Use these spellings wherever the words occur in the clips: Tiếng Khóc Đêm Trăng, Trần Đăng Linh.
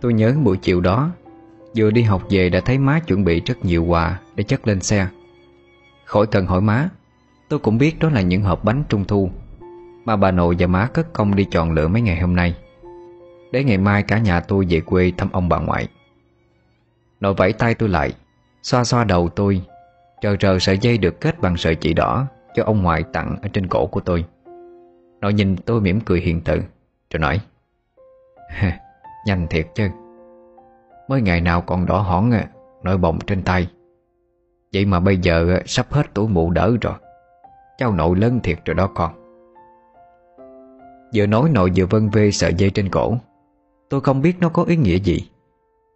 Tôi nhớ buổi chiều đó, vừa đi học về đã thấy má chuẩn bị rất nhiều quà để chất lên xe. Khỏi cần hỏi má, tôi cũng biết đó là những hộp bánh trung thu mà bà nội và má cất công đi chọn lựa mấy ngày hôm nay, để ngày mai cả nhà tôi về quê thăm ông bà ngoại. Nội vẫy tay tôi lại, xoa xoa đầu tôi, rờ sợi dây được kết bằng sợi chỉ đỏ cho ông ngoại tặng ở trên cổ của tôi. Nội nhìn tôi mỉm cười hiền từ, rồi nói: Nhanh thiệt chứ, mới ngày nào còn đỏ hỏn nổi bồng trên tay, vậy mà bây giờ sắp hết tuổi mụ đỡ rồi. Cháu nội lớn thiệt rồi đó con. Vừa nói nội vừa vân vê sợi dây trên cổ. Tôi không biết nó có ý nghĩa gì,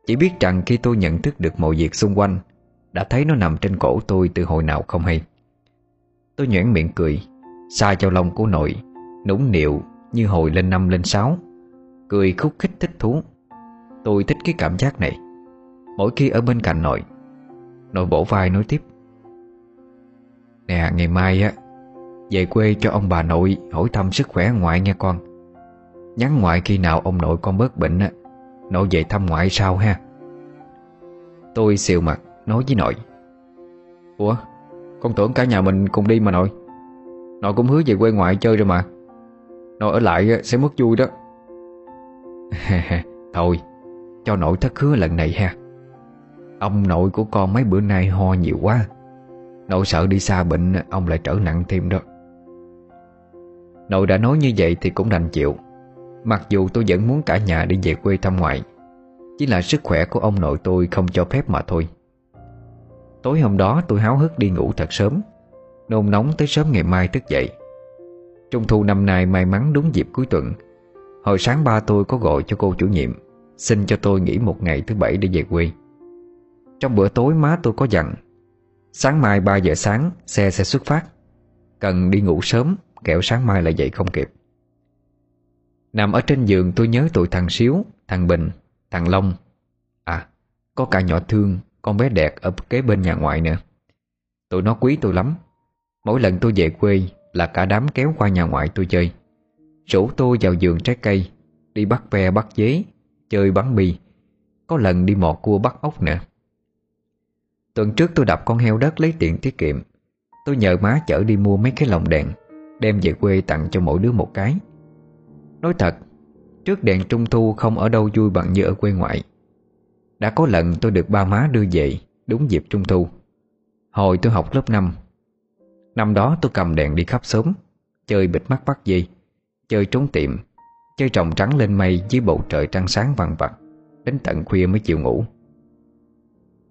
chỉ biết rằng khi tôi nhận thức được mọi việc xung quanh, đã thấy nó nằm trên cổ tôi từ hồi nào không hay. Tôi nhoẻn miệng cười, sa vào lòng của nội, nũng nịu như hồi lên 5 lên 6, cười khúc khích thích thú. Tôi thích cái cảm giác này. Mỗi khi ở bên cạnh nội, nội vỗ vai nói tiếp: Nè, ngày mai về quê cho ông bà nội hỏi thăm sức khỏe ngoại nha con. Nhắn ngoại khi nào ông nội con bớt bệnh nội về thăm ngoại sao ha. Tôi xìu mặt nói với nội: Ủa, con tưởng cả nhà mình cùng đi mà nội. Nội cũng hứa về quê ngoại chơi rồi mà. Nội ở lại sẽ mất vui đó. Thôi, cho nội thất hứa lần này ha. Ông nội của con mấy bữa nay ho nhiều quá, nội sợ đi xa bệnh ông lại trở nặng thêm đó. Nội đã nói như vậy thì cũng đành chịu. Mặc dù tôi vẫn muốn cả nhà đi về quê thăm ngoại, chỉ là sức khỏe của ông nội tôi không cho phép mà thôi. Tối hôm đó tôi háo hức đi ngủ thật sớm, nôn nóng tới sớm ngày mai thức dậy. Trung thu năm nay may mắn đúng dịp cuối tuần. Hồi sáng ba tôi có gọi cho cô chủ nhiệm, xin cho tôi nghỉ một ngày thứ Bảy để về quê. Trong bữa tối má tôi có dặn, sáng mai 3 giờ sáng xe sẽ xuất phát, cần đi ngủ sớm kẻo sáng mai lại dậy không kịp. Nằm ở trên giường tôi nhớ tụi thằng Xíu, thằng Bình, thằng Long, có cả nhỏ Thương, con bé Đẹp ở kế bên nhà ngoại nữa. Tụi nó quý tôi lắm. Mỗi lần tôi về quê là cả đám kéo qua nhà ngoại tôi chơi, rủ tôi vào vườn trái cây, đi bắt ve bắt dế, chơi bắn bi, có lần đi mò cua bắt ốc nữa. Tuần trước tôi đập con heo đất lấy tiền tiết kiệm, tôi nhờ má chở đi mua mấy cái lồng đèn, đem về quê tặng cho mỗi đứa một cái. Nói thật, trước đèn trung thu không ở đâu vui bằng như ở quê ngoại. Đã có lần tôi được ba má đưa về đúng dịp trung thu, hồi tôi học lớp 5. Năm đó tôi cầm đèn đi khắp xóm, chơi bịt mắt bắt dê, chơi trốn tiệm, chơi rồng trắng lên mây dưới bầu trời trăng sáng vằn vặt, đến tận khuya mới chịu ngủ.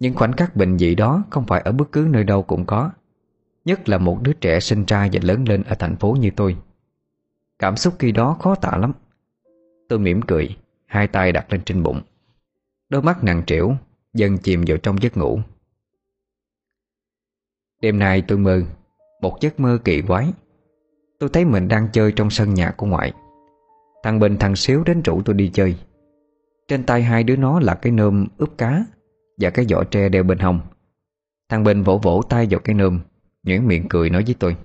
Những khoảnh khắc bình dị đó không phải ở bất cứ nơi đâu cũng có, nhất là một đứa trẻ sinh ra và lớn lên ở thành phố như tôi. Cảm xúc khi đó khó tả lắm. Tôi mỉm cười, hai tay đặt lên trên bụng, đôi mắt nặng trĩu dần chìm vào trong giấc ngủ. Đêm nay tôi mơ một giấc mơ kỳ quái. Tôi thấy mình đang chơi trong sân nhà của ngoại. Thằng Bình, thằng Xíu đến rủ tôi đi chơi. Trên tay hai đứa nó là cái nơm ướp cá và cái giỏ tre đeo bên hông. Thằng Bình vỗ vỗ tay vào cái nơm, nhoẻn miệng cười nói với tôi: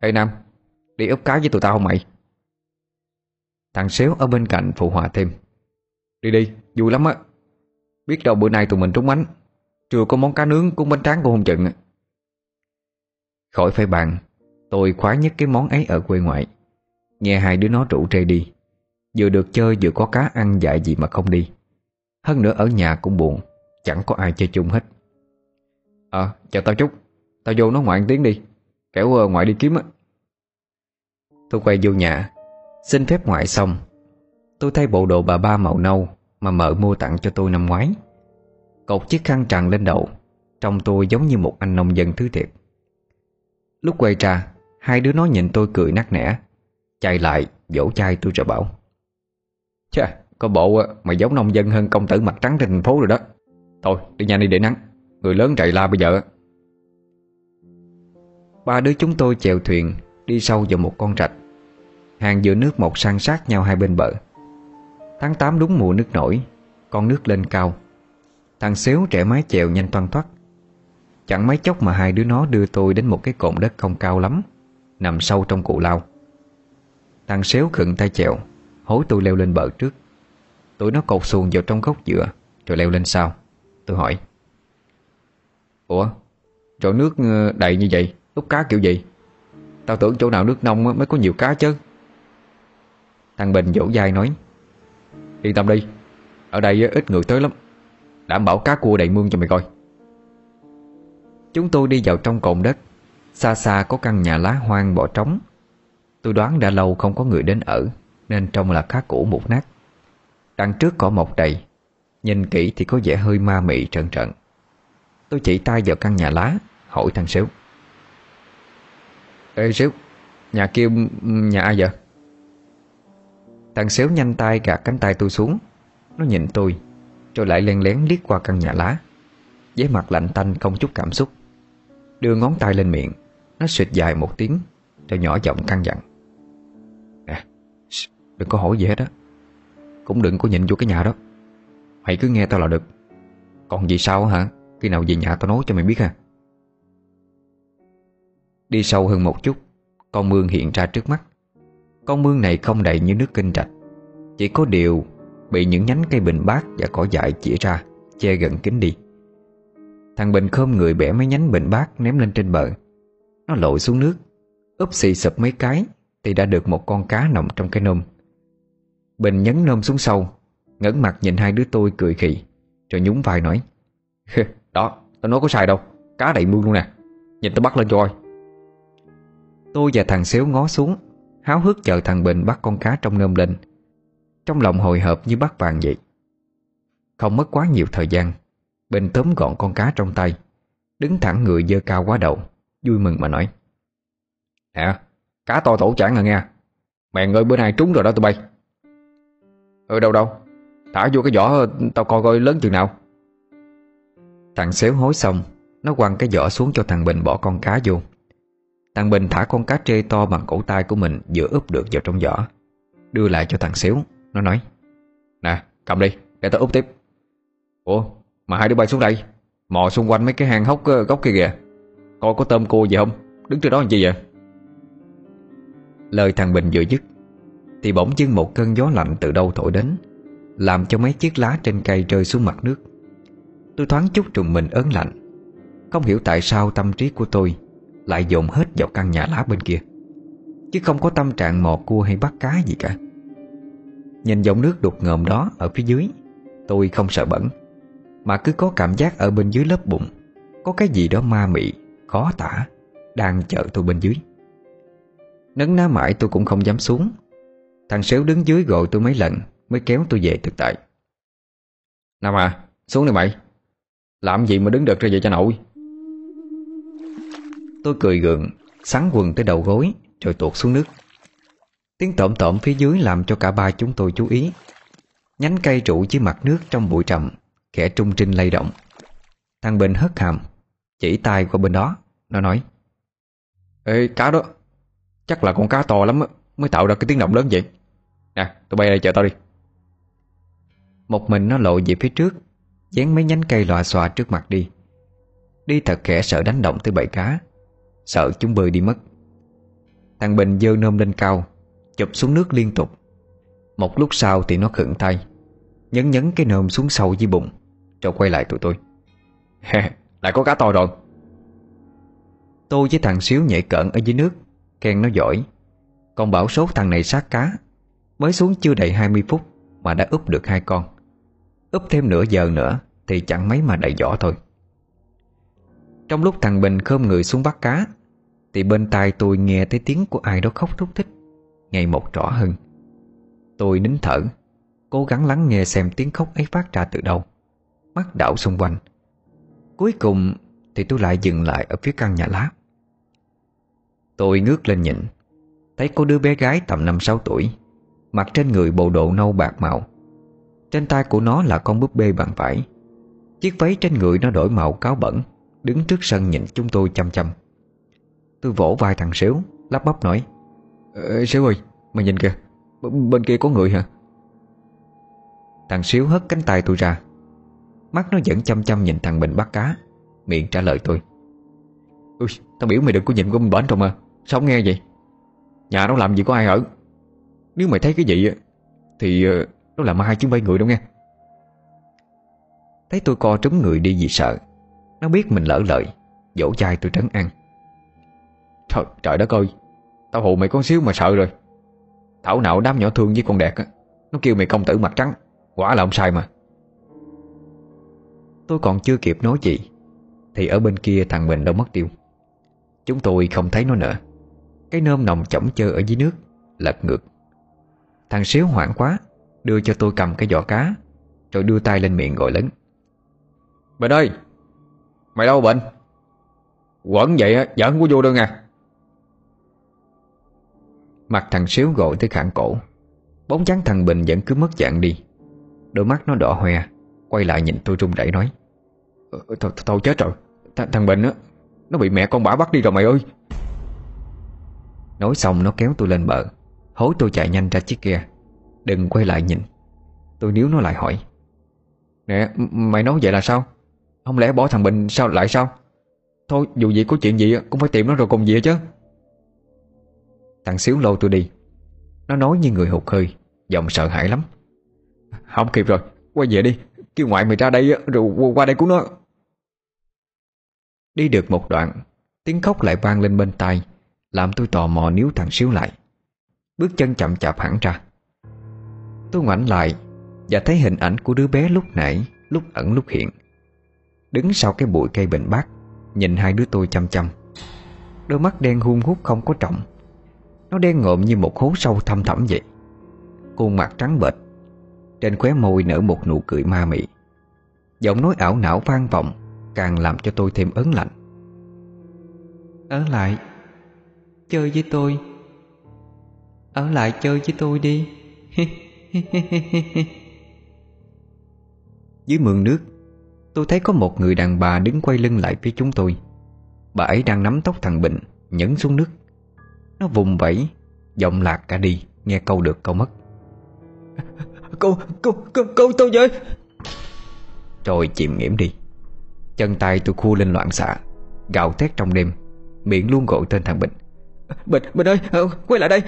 Ê Nam, đi ướp cá với tụi tao không mày? Thằng Xíu ở bên cạnh phụ họa thêm: Đi đi, vui lắm á. Biết đâu bữa nay tụi mình trúng mánh, chưa có món cá nướng cũng bánh tráng cũng không chừng. Khỏi phải bàn, tôi khoái nhất cái món ấy ở quê ngoại. Nghe hai đứa nó rủ rê đi, vừa được chơi vừa có cá ăn, dại gì mà không đi. Hơn nữa ở nhà cũng buồn, chẳng có ai chơi chung hết. Chờ tao chút, tao vô nói ngoại tiếng đi, kẻo ngoại đi kiếm á. Tôi quay vô nhà, xin phép ngoại xong, tôi thay bộ đồ bà ba màu nâu mà mợ mua tặng cho tôi năm ngoái, cột chiếc khăn tràn lên đầu, trông tôi giống như một anh nông dân thứ thiệt. Lúc quay ra, hai đứa nó nhìn tôi cười nắc nẻ, chạy lại vỗ chai tôi rồi bảo: Chà, có bộ mày giống nông dân hơn công tử mặt trắng trên thành phố rồi đó. Thôi đi nhanh đi để nắng, người lớn chạy la bây giờ. Ba đứa chúng tôi chèo thuyền đi sâu vào một con rạch, hàng dừa nước mọc san sát nhau hai bên bờ. Tháng 8 đúng mùa nước nổi, con nước lên cao. Thằng Xíu trẻ mái chèo nhanh toăn thoắt. Chẳng mấy chốc mà hai đứa nó đưa tôi đến một cái cồn đất không cao lắm, nằm sâu trong cụ lao. Thằng Xíu khựng tay chèo, hối tôi leo lên bờ trước. Tụi nó cột xuồng vào trong gốc dừa rồi leo lên sau. Tôi hỏi: "Ủa, chỗ nước đầy như vậy, úp cá kiểu gì? Tao tưởng chỗ nào nước nông mới có nhiều cá chứ." Thằng Bình vỗ vai nói: "Yên tâm đi, ở đây ít người tới lắm, đảm bảo cá cua đầy mương cho mày coi." Chúng tôi đi vào trong cồn đất. Xa xa có căn nhà lá hoang bỏ trống. Tôi đoán đã lâu không có người đến ở, nên trông là khá cũ mục nát. Đằng trước cỏ mọc đầy, nhìn kỹ thì có vẻ hơi ma mị trần trần. Tôi chỉ tay vào căn nhà lá, hỏi thằng Xíu: "Ê Xíu, nhà kia nhà ai vậy?" Thằng Xíu nhanh tay gạt cánh tay tôi xuống. Nó nhìn tôi, rồi lại len lén liếc qua căn nhà lá, với mặt lạnh tanh không chút cảm xúc. Đưa ngón tay lên miệng, nó xịt dài một tiếng, rồi nhỏ giọng căn dặn: "Nè, đừng có hỏi gì hết á, cũng đừng có nhìn vô cái nhà đó. Mày cứ nghe tao là được. Còn gì sao hả, khi nào về nhà tao nói cho mày biết ha." Đi sâu hơn một chút, con mương hiện ra trước mắt. Con mương này không đầy như nước kênh rạch, chỉ có điều bị những nhánh cây bình bát và cỏ dại chĩa ra che gần kín đi. Thằng Bình khom người bẻ mấy nhánh bình bát ném lên trên bờ. Nó lội xuống nước, úp xì sụp mấy cái thì đã được một con cá nằm trong cái nôm. Bình nhấn nôm xuống sâu, ngẩng mặt nhìn hai đứa tôi cười khì, rồi nhún vai nói: "Đó, tao nói có sai đâu, cá đầy mương luôn nè, nhìn tao bắt lên cho coi." Tôi và thằng Xéo ngó xuống, háo hức chờ thằng Bình bắt con cá trong nôm lên. Trong lòng hồi hộp như bắt vàng vậy. Không mất quá nhiều thời gian, Bình tóm gọn con cá trong tay, đứng thẳng người giơ cao quá đầu, vui mừng mà nói: "Nè, cá to tổ chản à nghe. Mẹ ơi, bữa nay trúng rồi đó tụi bay." "Ừ, đâu đâu, thả vô cái vỏ tao coi coi lớn chừng nào." Thằng Xéo hối xong, nó quăng cái vỏ xuống cho thằng Bình bỏ con cá vô. Thằng Bình thả con cá trê to bằng cổ tay của mình vừa úp được vào trong vỏ, đưa lại cho thằng Xéo. Nó nói: "Nè, cầm đi, để tao úp tiếp. Ủa, mà hai đứa bay xuống đây, mò xung quanh mấy cái hang hốc góc kia kìa, coi có tôm cua gì không, đứng trên đó làm chi vậy?" Lời thằng Bình vừa dứt thì bỗng dưng một cơn gió lạnh từ đâu thổi đến, làm cho mấy chiếc lá trên cây rơi xuống mặt nước. Tôi thoáng chút trùng mình ớn lạnh. Không hiểu tại sao tâm trí của tôi lại dồn hết vào căn nhà lá bên kia, chứ không có tâm trạng mò cua hay bắt cá gì cả. Nhìn dòng nước đục ngòm đó ở phía dưới, tôi không sợ bẩn, mà cứ có cảm giác ở bên dưới lớp bụng có cái gì đó ma mị, khó tả, đang chờ tôi bên dưới. Nấn ná mãi tôi cũng không dám xuống. Thằng Xéo đứng dưới gọi tôi mấy lần mới kéo tôi về thực tại. "Nam à, xuống đi mày. Làm gì mà đứng đợt ra vậy cho nội?" Tôi cười gượng, xắn quần tới đầu gối rồi tuột xuống nước. Tiếng tộm tộm phía dưới làm cho cả ba chúng tôi chú ý. Nhánh cây trụ dưới mặt nước trong bụi trầm khẽ trung trinh lay động. Thằng Bình hất hàm, chỉ tay qua bên đó. Nó nói: "Ê, cá đó, chắc là con cá to lắm mới tạo ra cái tiếng động lớn vậy. Nè, tụi bay đây chờ tao đi." Một mình nó lội về phía trước, dán mấy nhánh cây lòa xòa trước mặt đi. Đi thật khẽ, sợ đánh động tới bầy cá, sợ chúng bơi đi mất. Thằng Bình giơ nôm lên cao, chụp xuống nước liên tục. Một lúc sau thì nó khựng tay, nhấn cái nôm xuống sâu dưới bụng, rồi quay lại tụi tôi: "Lại có cá to rồi." Tôi với thằng Xíu nhảy cợn ở dưới nước, khen nó giỏi, còn bảo số thằng này sát cá. Mới xuống chưa đầy 20 phút mà đã úp được 2 con. Úp thêm nửa giờ nữa thì chẳng mấy mà đầy vỏ thôi. Trong lúc thằng Bình khom người xuống bắt cá, thì bên tai tôi nghe thấy tiếng của ai đó khóc thúc thích, ngày một rõ hơn. Tôi nín thở, cố gắng lắng nghe xem tiếng khóc ấy phát ra từ đâu. Mắt đảo xung quanh, cuối cùng thì tôi lại dừng lại ở phía căn nhà lá. Tôi ngước lên nhìn, thấy có đứa bé gái tầm 5-6 tuổi, mặc trên người bộ đồ nâu bạc màu. Trên tay của nó là con búp bê bằng vải. Chiếc váy trên người nó đổi màu cáo bẩn, đứng trước sân nhìn chúng tôi chăm chăm. Tôi vỗ vai thằng Xíu, lắp bắp nói: "Xíu ơi, mày nhìn kìa, bên kia có người hả?" Thằng Xíu hất cánh tay tôi ra, mắt nó vẫn chăm chăm nhìn thằng Bình bắt cá, miệng trả lời tôi: "Ui, tao biểu mày đừng có nhìn qua bên bển trong à, sao không nghe vậy? Nhà nó làm gì có ai ở. Nếu mày thấy cái gì thì Nó là ma chứ không phải người đâu nghe. Thấy tôi co trúng người đi vì sợ, nó biết mình lỡ lời, dỗ chai tôi trấn an. Trời đất ơi, tao hù mày con xíu mà sợ rồi. Thảo nào đám nhỏ thương với con đẹp á, nó kêu mày công tử mặt trắng, quả là không sai mà. Tôi còn chưa kịp nói gì thì ở bên kia thằng mình đâu mất tiêu. Chúng tôi không thấy nó nữa. Cái nơm nồng chỏng chơ ở dưới nước lật ngược. Thằng Xíu hoảng quá, đưa cho tôi cầm cái giỏ cá, rồi đưa tay lên miệng gọi lớn. Bệnh ơi, mày đâu bệnh? Quẩn vậy á, giỡn của vô đâu nha. Mặt thằng Xíu gọi tới khản cổ. Bóng dáng thằng Bình vẫn cứ mất dạng đi. Đôi mắt nó đỏ hoe, quay lại nhìn tôi run rẩy nói: Thôi chết rồi, thằng Bình á, nó bị mẹ con bả bắt đi rồi mày ơi. Nói xong nó kéo tôi lên bờ, hối tôi chạy nhanh ra chiếc ghe, đừng quay lại nhìn. Tôi níu nó lại hỏi: Nè, mày nói vậy là sao? Không lẽ bỏ thằng Bình sao lại sao? Thôi dù gì có chuyện gì cũng phải tìm nó rồi cùng gì chứ. Thằng Xíu lôi tôi đi. Nó nói như người hụt hơi, giọng sợ hãi lắm. Không kịp rồi, quay về đi, kêu ngoại mày ra đây rồi qua đây cứu nó. Đi được một đoạn, tiếng khóc lại vang lên bên tai, làm tôi tò mò níu thằng Xíu lại. Bước chân chậm chạp hẳn ra. Tôi ngoảnh lại và thấy hình ảnh của đứa bé lúc nãy, lúc ẩn lúc hiện, đứng sau cái bụi cây bình bát, nhìn hai đứa tôi chăm chăm. Đôi mắt đen hun hút không có trọng, nó đen ngộm như một hố sâu thăm thẳm vậy. Khuôn mặt trắng bệch, trên khóe môi nở một nụ cười ma mị. Giọng nói ảo não vang vọng, càng làm cho tôi thêm ớn lạnh. Ở lại chơi với tôi, ở lại chơi với tôi đi. Dưới mương nước, tôi thấy có một người đàn bà đứng quay lưng lại phía chúng tôi. Bà ấy đang nắm tóc thằng Bình nhấn xuống nước. Nó vùng vẫy, giọng lạc cả đi, nghe câu được câu mất. Cô tôi vậy. Rồi chìm nghiễm đi. Chân tay tôi khu lên loạn xạ, gào thét trong đêm, miệng luôn gọi tên thằng Bình. Bình ơi, quay lại đây,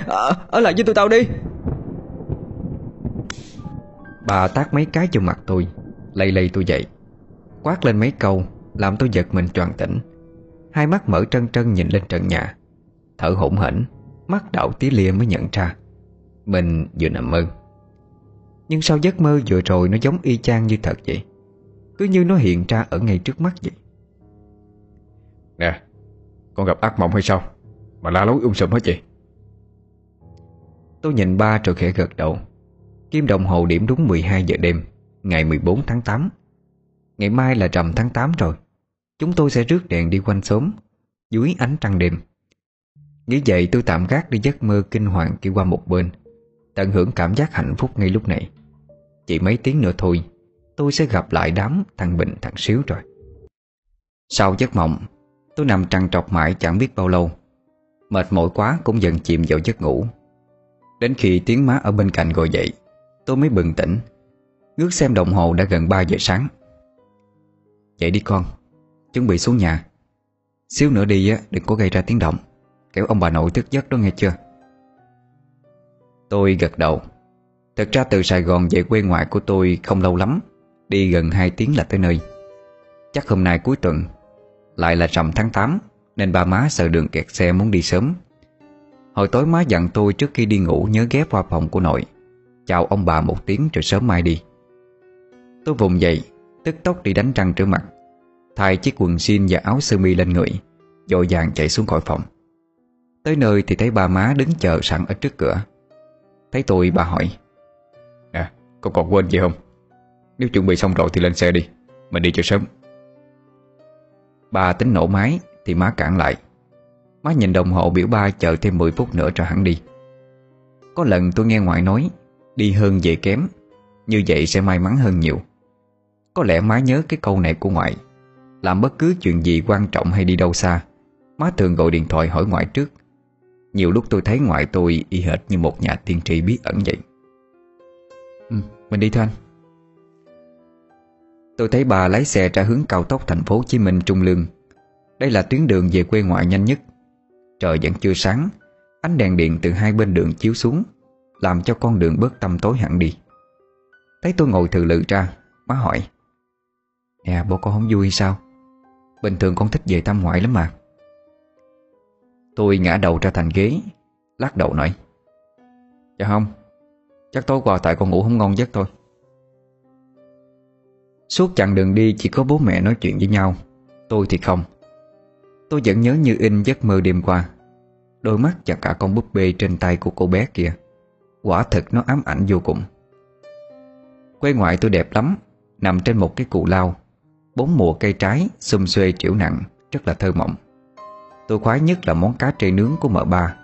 ở lại với tụi tao đi. Bà tát mấy cái cho mặt tôi, lay tôi dậy, quát lên mấy câu làm tôi giật mình choàng tỉnh. Hai mắt mở trân trân nhìn lên trần nhà, thở hổn hển, mắt đảo tía lia mới nhận ra mình vừa nằm mơ. Nhưng sau giấc mơ vừa rồi nó giống y chang như thật vậy, cứ như nó hiện ra ở ngay trước mắt vậy. Nè, con gặp ác mộng hay sao mà la lối sùm hết vậy? Tôi nhìn ba rồi khẽ gật đầu. Kim đồng hồ điểm đúng 12 giờ đêm ngày 14 tháng 8. Ngày mai là rằm tháng 8 rồi. Chúng tôi sẽ rước đèn đi quanh xóm dưới ánh trăng đêm. Nghĩ vậy tôi tạm gác đi giấc mơ kinh hoàng kia qua một bên, tận hưởng cảm giác hạnh phúc ngay lúc này. Chỉ mấy tiếng nữa thôi, tôi sẽ gặp lại đám thằng Bình, thằng Xíu rồi. Sau giấc mộng, tôi nằm trằn trọc mãi chẳng biết bao lâu. Mệt mỏi quá cũng dần chìm vào giấc ngủ. Đến khi tiếng má ở bên cạnh gọi dậy, tôi mới bừng tỉnh. Ngước xem đồng hồ đã gần 3 giờ sáng. Dậy đi con, chuẩn bị xuống nhà. Xíu nữa đi đừng có gây ra tiếng động, kẻo ông bà nội thức giấc đó nghe chưa. Tôi gật đầu. Thật ra từ Sài Gòn về quê ngoại của tôi không lâu lắm, đi gần 2 tiếng là tới nơi. Chắc hôm nay cuối tuần, lại là rằm tháng 8, nên ba má sợ đường kẹt xe muốn đi sớm. Hồi tối má dặn tôi trước khi đi ngủ nhớ ghé qua phòng của nội, chào ông bà một tiếng rồi sớm mai đi. Tôi vùng dậy, tức tốc đi đánh răng rửa mặt, thay chiếc quần jean và áo sơ mi lên người, vội vàng chạy xuống khỏi phòng. Tới nơi thì thấy bà má đứng chờ sẵn ở trước cửa. Thấy tôi, bà hỏi: Nè, con còn quên gì không? Nếu chuẩn bị xong rồi thì lên xe đi, mình đi cho sớm. Bà tính nổ máy thì má cản lại. Má nhìn đồng hồ biểu ba chờ thêm 10 phút nữa rồi hẳn đi. Có lần tôi nghe ngoại nói đi hơn về kém, như vậy sẽ may mắn hơn nhiều. Có lẽ má nhớ cái câu này của ngoại. Làm bất cứ chuyện gì quan trọng hay đi đâu xa, má thường gọi điện thoại hỏi ngoại trước. Nhiều lúc tôi thấy ngoại tôi y hệt như một nhà tiên tri bí ẩn vậy. Mình đi thôi anh. Tôi thấy bà lái xe ra hướng cao tốc thành phố Hồ Chí Minh Trung Lương. Đây là tuyến đường về quê ngoại nhanh nhất. Trời vẫn chưa sáng, ánh đèn điện từ hai bên đường chiếu xuống, làm cho con đường bớt tăm tối hẳn đi. Thấy tôi ngồi thừ lự ra, má hỏi: "Nè, bố con không vui sao? Bình thường con thích về thăm ngoại lắm mà." Tôi ngã đầu ra thành ghế, lắc đầu nói: "Dạ không, chắc tối qua tại con ngủ không ngon giấc thôi." Suốt chặng đường đi chỉ có bố mẹ nói chuyện với nhau, tôi thì không. Tôi vẫn nhớ như in giấc mơ đêm qua. Đôi mắt và cả con búp bê trên tay của cô bé kia, quả thực nó ám ảnh vô cùng. Quê ngoại tôi đẹp lắm, nằm trên một cái cù lao, bốn mùa cây trái xum xuê triểu nặng, rất là thơ mộng. Tôi khoái nhất là món cá trê nướng của mợ ba,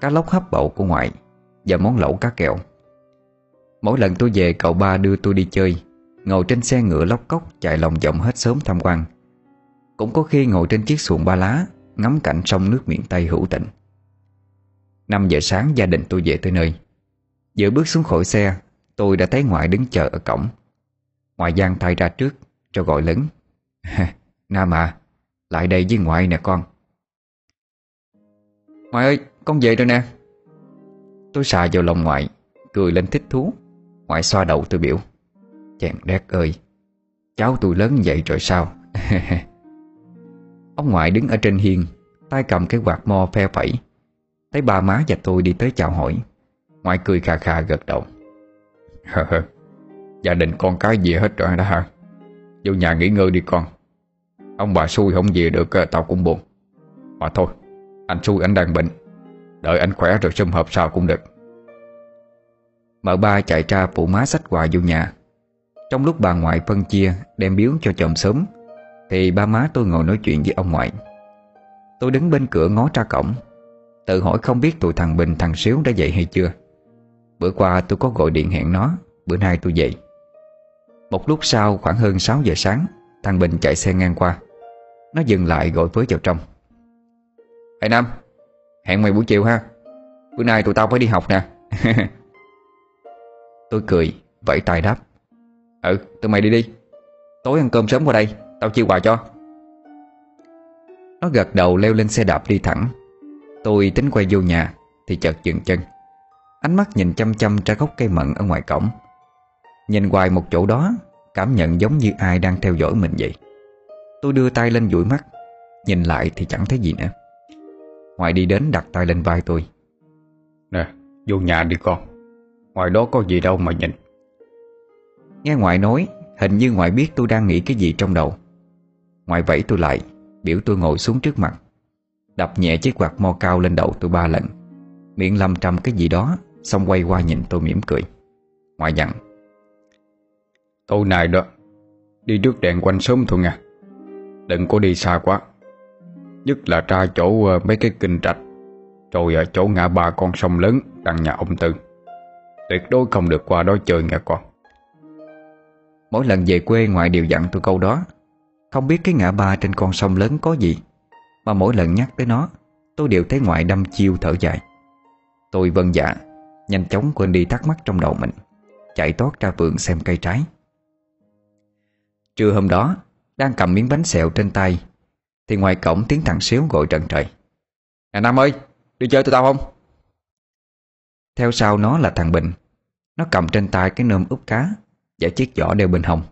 cá lóc hấp bậu của ngoại và món lẩu cá kẹo. Mỗi lần tôi về, cậu ba đưa tôi đi chơi, ngồi trên xe ngựa lóc cóc chạy lòng vòng hết sớm tham quan. Cũng có khi ngồi trên chiếc xuồng ba lá ngắm cảnh sông nước miền Tây hữu tình. 5 giờ sáng gia đình tôi về tới nơi. Vừa bước xuống khỏi xe, tôi đã thấy ngoại đứng chờ ở cổng. Ngoại giang tay ra trước rồi gọi lớn: "Nam à, lại đây với ngoại nè con." "Ngoại ơi, con về rồi nè." Tôi xà vào lòng ngoại, cười lên thích thú. Ngoại xoa đầu tôi biểu: "Chàng đét ơi, cháu tôi lớn vậy rồi sao?" Ông ngoại đứng ở trên hiên, tay cầm cái quạt mo phe phẩy. Thấy ba má và tôi đi tới chào hỏi, ngoại cười khà khà gật đầu: "Gia đình con cái về hết rồi đó hả? Vô nhà nghỉ ngơi đi con. Ông bà xui không về được tao cũng buồn. Mà thôi, anh xui anh đang bệnh, đợi anh khỏe rồi sum họp sao cũng được." Mợ ba chạy ra phụ má xách quà vô nhà. Trong lúc bà ngoại phân chia đem biếu cho chồng sớm, thì ba má tôi ngồi nói chuyện với ông ngoại. Tôi đứng bên cửa ngó ra cổng, tự hỏi không biết tụi thằng Bình thằng Xíu đã dậy hay chưa. Bữa qua tôi có gọi điện hẹn nó, bữa nay tôi dậy. Một lúc sau, khoảng hơn 6 giờ sáng, thằng Bình chạy xe ngang qua. Nó dừng lại gọi với vào trong: "Ê Nam, hẹn mày buổi chiều ha. Bữa nay tụi tao phải đi học nè." Tôi cười, vẫy tay đáp: "Ừ, tụi mày đi đi. Tối ăn cơm sớm qua đây, tao chia quà cho." Nó gật đầu leo lên xe đạp đi thẳng. Tôi tính quay vô nhà thì chợt dừng chân, ánh mắt nhìn chăm chăm ra gốc cây mận ở ngoài cổng. Nhìn hoài một chỗ đó, cảm nhận giống như ai đang theo dõi mình vậy. Tôi đưa tay lên dụi mắt, nhìn lại thì chẳng thấy gì nữa. Ngoại đi đến đặt tay lên vai tôi: "Nè, vô nhà đi con, ngoài đó có gì đâu mà nhìn." Nghe ngoại nói, hình như ngoại biết tôi đang nghĩ cái gì trong đầu. Ngoại vẫy tôi lại, biểu tôi ngồi xuống trước mặt, đập nhẹ chiếc quạt mo cao lên đầu tôi 3 lần, miệng lầm trầm cái gì đó, xong quay qua nhìn tôi mỉm cười. Ngoại dặn: "Tối nay đó, đi trước đèn quanh sớm thôi nha, đừng có đi xa quá, nhất là ra chỗ mấy cái kinh trạch, rồi ở chỗ ngã ba con sông lớn đằng nhà ông Tư. Tuyệt đối không được qua đó chơi nha con." Mỗi lần về quê, ngoại đều dặn tôi câu đó. Không biết cái ngã ba trên con sông lớn có gì mà mỗi lần nhắc tới nó, tôi đều thấy ngoại đăm chiêu thở dài. Tôi vâng dạ, nhanh chóng quên đi thắc mắc trong đầu mình, chạy tót ra vườn xem cây trái. Trưa hôm đó, đang cầm miếng bánh xèo trên tay, thì ngoài cổng tiếng thằng Xíu gọi trần trời: "Nè Nam ơi, đi chơi tụi tao không?" Theo sau nó là thằng Bình. Nó cầm trên tay cái nơm úp cá và chiếc giỏ đeo bên hông,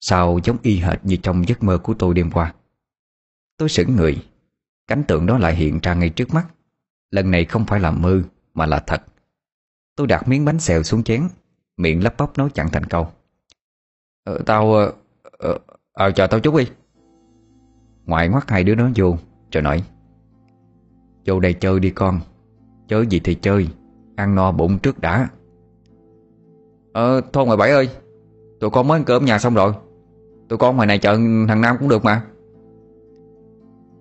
sao giống y hệt như trong giấc mơ của tôi đêm qua. Tôi sững người, cảnh tượng đó lại hiện ra ngay trước mắt. Lần này không phải là mơ mà là thật. Tôi đặt miếng bánh xèo xuống chén, miệng lắp bắp nói chẳng thành câu: "Chờ tao chút đi." Ngoại ngoắt hai đứa nó vô rồi nói: "Vô đây chơi đi con, chơi gì thì chơi, ăn no bụng trước đã." "Thôi ngoài Bảy ơi, tụi con mới ăn cơm nhà xong rồi, tụi con ngoài này chợ thằng Nam cũng được mà."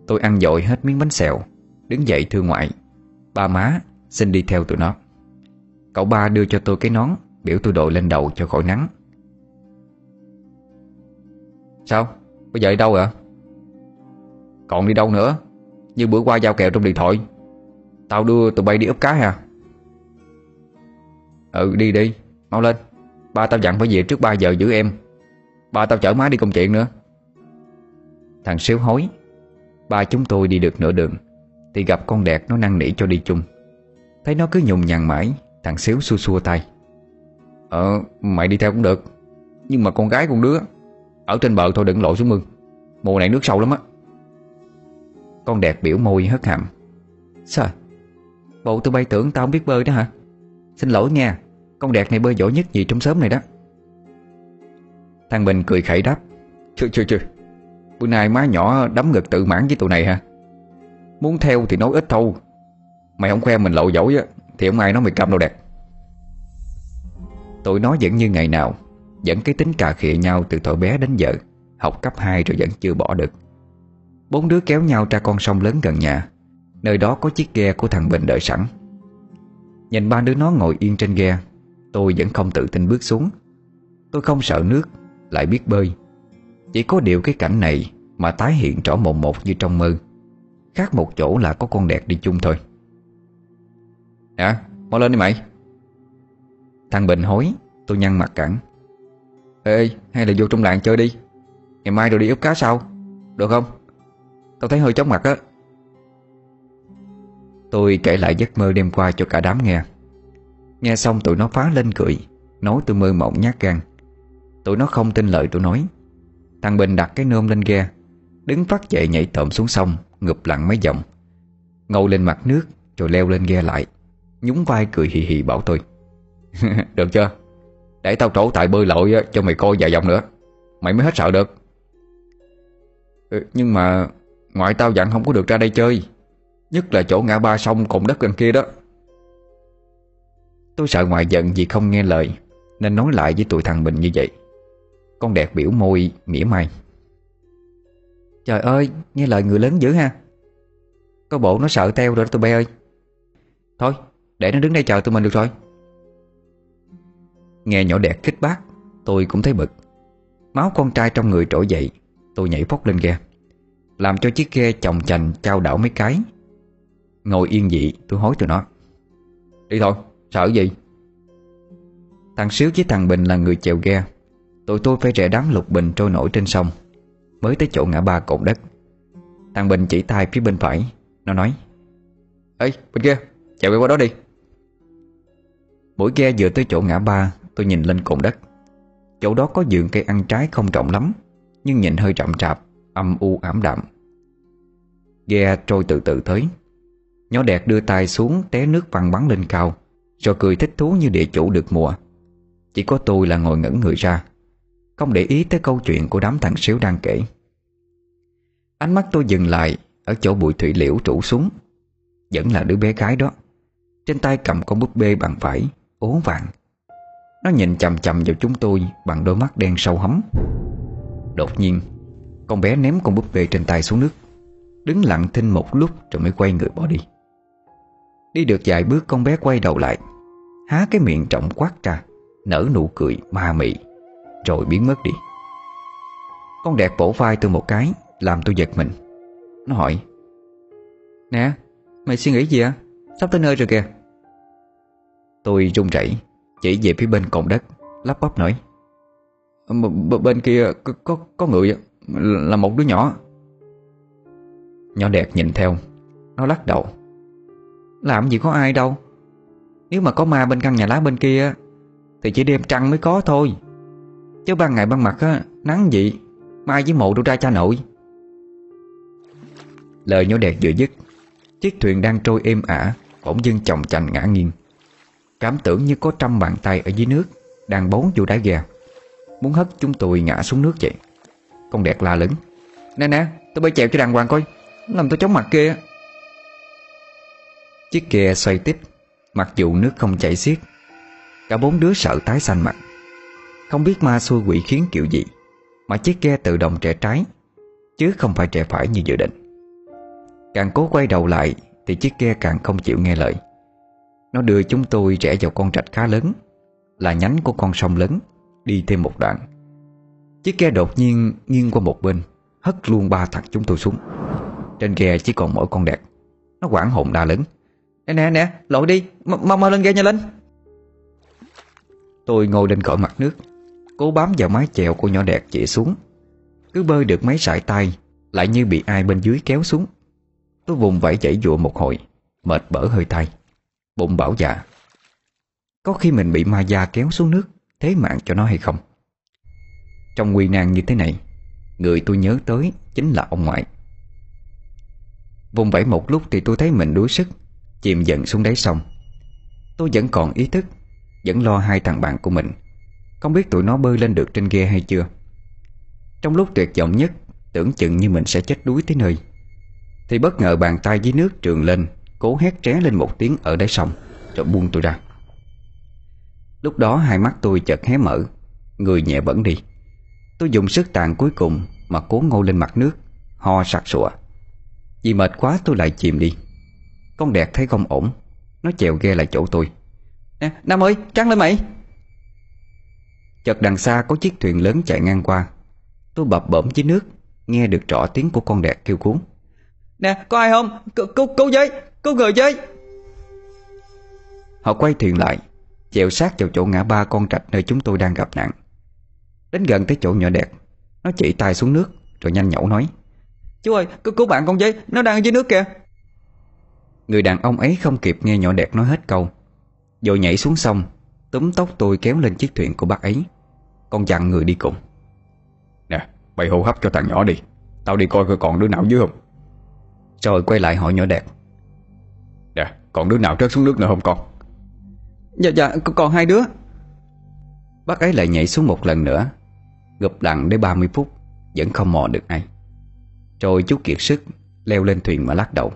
Tôi ăn dội hết miếng bánh xèo, đứng dậy thưa ngoại, ba má xin đi theo tụi nó. Cậu ba đưa cho tôi cái nón, biểu tôi đội lên đầu cho khỏi nắng. "Sao? Bây giờ đi đâu vậy?" "Còn đi đâu nữa, như bữa qua giao kèo trong điện thoại tao đưa tụi bay đi úp cá hả?" "Ừ, đi đi, mau lên. Ba tao dặn phải về trước 3 giờ giữ em. Ba tao chở má đi công chuyện nữa." Thằng Xíu hối. Ba chúng tôi đi được nửa đường thì gặp con đẹt nó năn nỉ cho đi chung. Thấy nó cứ nhùng nhằn mãi, thằng Xíu xua tay: Mày đi theo cũng được, nhưng mà con gái con đứa ở trên bờ thôi, đừng lộ xuống mương, mùa này nước sâu lắm á. Con đẹp biểu môi hất hàm. Sao bộ tụi bay tưởng tao không biết bơi đó hả? Xin lỗi nha, con đẹp này bơi giỏi nhất gì trong xóm này đó. Thằng Bình cười khẩy đáp. Chưa, bữa nay má nhỏ đấm ngực tự mãn với tụi này hả? Muốn theo thì nói ít thôi, mày không khoe mình lộ giỏi á thì không ai nói mày cầm đâu đẹp. Tụi nó vẫn như ngày nào, vẫn cái tính cà khịa nhau từ thời bé đến giờ. Học cấp 2 rồi vẫn chưa bỏ được. Bốn đứa kéo nhau ra con sông lớn gần nhà, nơi đó có chiếc ghe của thằng Bình đợi sẵn. Nhìn ba đứa nó ngồi yên trên ghe, tôi vẫn không tự tin bước xuống. Tôi không sợ nước, lại biết bơi. Chỉ có điều cái cảnh này mà tái hiện rõ mồn một như trong mơ. Khác một chỗ là có con đẹt đi chung thôi. Nè, mau lên đi mày. Thằng Bình hối, tôi nhăn mặt cản. Ê, hay là vô trong làng chơi đi, ngày mai rồi đi ướp cá sao, được không? Tao thấy hơi chóng mặt á. Tôi kể lại giấc mơ đêm qua cho cả đám nghe. Nghe xong tụi nó phá lên cười, nói tôi mơ mộng nhát gan. Tụi nó không tin lời tôi nói. Thằng Bình đặt cái nôm lên ghe, đứng phát dậy nhảy tộm xuống sông, ngụp lặn mấy dòng, ngồi lên mặt nước rồi leo lên ghe lại, nhún vai cười hì hì bảo tôi. Được chưa? Để tao trổ tài bơi lội cho mày coi vài dòng nữa, mày mới hết sợ được. Nhưng mà ngoại tao dặn không có được ra đây chơi, nhất là chỗ ngã ba sông cồn đất gần kia đó. Tôi sợ ngoại giận vì không nghe lời, nên nói lại với tụi thằng Bình như vậy. Con đẹp biểu môi mỉa mai. Trời ơi, nghe lời người lớn dữ ha. Có bộ nó sợ teo rồi đó tụi bay ơi. Thôi, để nó đứng đây chờ tụi mình được rồi. Nghe nhỏ đẹp khích bác, tôi cũng thấy bực. Máu con trai trong người trỗi dậy, tôi nhảy phóc lên ghe, làm cho chiếc ghe chồng chành chao đảo mấy cái. Ngồi yên dị, tôi hối tụi nó. Đi thôi, sợ gì. Thằng Xíu với thằng Bình là người chèo ghe, tụi tôi phải rẽ đám lục bình trôi nổi trên sông. Mới tới chỗ ngã ba cột đất, thằng Bình chỉ tay phía bên phải. Nó nói: Ê, bên kia, chèo ghe qua đó đi. Mỗi ghe vừa tới chỗ ngã ba, tôi nhìn lên cột đất. Chỗ đó có vườn cây ăn trái không rộng lắm, nhưng nhìn hơi rậm rạp, âm u ảm đạm. Ghe trôi từ từ tới. Nhỏ đẹp đưa tay xuống, té nước văng bắn lên cao, rồi cười thích thú như địa chủ được mùa. Chỉ có tôi là ngồi ngẩn người ra, không để ý tới câu chuyện của đám thằng Xíu đang kể. Ánh mắt tôi dừng lại ở chỗ bụi thủy liễu rủ xuống. Vẫn là đứa bé gái đó, trên tay cầm con búp bê bằng vải ố vàng. Nó nhìn chằm chằm vào chúng tôi bằng đôi mắt đen sâu hấm. Đột nhiên, con bé ném con búp bê trên tay xuống nước, đứng lặng thinh một lúc rồi mới quay người bỏ đi. Đi được vài bước, con bé quay đầu lại, há cái miệng rộng quát ra, nở nụ cười ma mị, rồi biến mất đi. Con đẹp vỗ vai tôi một cái, làm tôi giật mình. Nó hỏi: Nè, mày suy nghĩ gì à? Sắp tới nơi rồi kìa. Tôi run rẩy chỉ về phía bên cồn đất, lắp bắp nói: Bên kia có người, là một đứa nhỏ. Nhỏ đẹp nhìn theo. Nó lắc đầu: Làm gì có ai đâu. Nếu mà có ma bên căn nhà lá bên kia thì chỉ đêm trăng mới có thôi, chứ ban ngày ban mặt á, nắng gì mai với mộ đâu ra cha nội. Lời nhỏ đẹp vừa dứt, chiếc thuyền đang trôi êm ả bỗng dưng chồng chành ngã nghiêng. Cảm tưởng như có trăm bàn tay ở dưới nước đang bấu vô đáy ghe, muốn hất chúng tôi ngã xuống nước vậy. Con đẹp la lớn: Nè, tôi bơi chèo cho đàng hoàng coi, làm tôi chóng mặt kia. Chiếc ghe xoay tít, mặc dù nước không chảy xiết. Cả bốn đứa sợ tái xanh mặt. Không biết ma xui quỷ khiến kiểu gì mà chiếc ghe tự động rẽ trái, chứ không phải rẽ phải như dự định. Càng cố quay đầu lại thì chiếc ghe càng không chịu nghe lời. Nó đưa chúng tôi rẽ vào con rạch khá lớn, là nhánh của con sông lớn. Đi thêm một đoạn, chiếc ghe đột nhiên nghiêng qua một bên, hất luôn ba thằng chúng tôi xuống. Trên ghe chỉ còn mỗi con đẹp. Nó hoảng hồn la lớn: Nè, lội đi, mau lên ghe, nhanh lên. Tôi ngồi lên khỏi mặt nước, cố bám vào mái chèo của nhỏ đẹp chỉ xuống. Cứ bơi được mấy sải tay lại như bị ai bên dưới kéo xuống. Tôi vùng vẫy giãy giụa một hồi, mệt bở hơi tay, bụng bảo dạ, có khi mình bị ma da kéo xuống nước thế mạng cho nó hay không. Trong nguy nan như thế này, người tôi nhớ tới chính là ông ngoại. Vùng vẫy một lúc thì tôi thấy mình đuối sức, chìm dần xuống đáy sông. Tôi vẫn còn ý thức, vẫn lo hai thằng bạn của mình, không biết tụi nó bơi lên được trên ghe hay chưa. Trong lúc tuyệt vọng nhất, tưởng chừng như mình sẽ chết đuối tới nơi, thì bất ngờ bàn tay dưới nước trườn lên, cố hét tré lên một tiếng ở đáy sông, rồi buông tôi ra. Lúc đó hai mắt tôi chợt hé mở, người nhẹ bẫng đi. Tôi dùng sức tàn cuối cùng mà cố ngồi lên mặt nước, ho sặc sụa. Vì mệt quá tôi lại chìm đi. Con Đẹt thấy không ổn, nó chèo ghe lại chỗ tôi. "Nè, Nam ơi, trăng lên mày!" Chợt đằng xa có chiếc thuyền lớn chạy ngang qua. Tôi bập bõm dưới nước, nghe được rõ tiếng của con Đẹt kêu cuốn: "Nè, có ai không? Cứu với! Cứu người với!" Họ quay thuyền lại, chèo sát vào chỗ ngã ba con trạch nơi chúng tôi đang gặp nạn. Đến gần tới chỗ nhỏ Đẹp, nó chỉ tay xuống nước rồi nhanh nhẩu nói: "Chú ơi, cứu bạn con với, nó đang ở dưới nước kìa." Người đàn ông ấy không kịp nghe nhỏ Đẹp nói hết câu, vội nhảy xuống sông, túm tóc tôi kéo lên chiếc thuyền của bác ấy. Con dặn người đi cùng: "Nè, mày hô hấp cho thằng nhỏ đi, tao đi coi còn đứa nào dưới không." Rồi quay lại hỏi nhỏ Đẹp: "Nè, còn đứa nào rớt xuống nước nữa không con?" Dạ, còn hai đứa." Bác ấy lại nhảy xuống một lần nữa, gập lặng đến 30 phút vẫn không mò được ai. Rồi chú kiệt sức leo lên thuyền mà lắc đầu,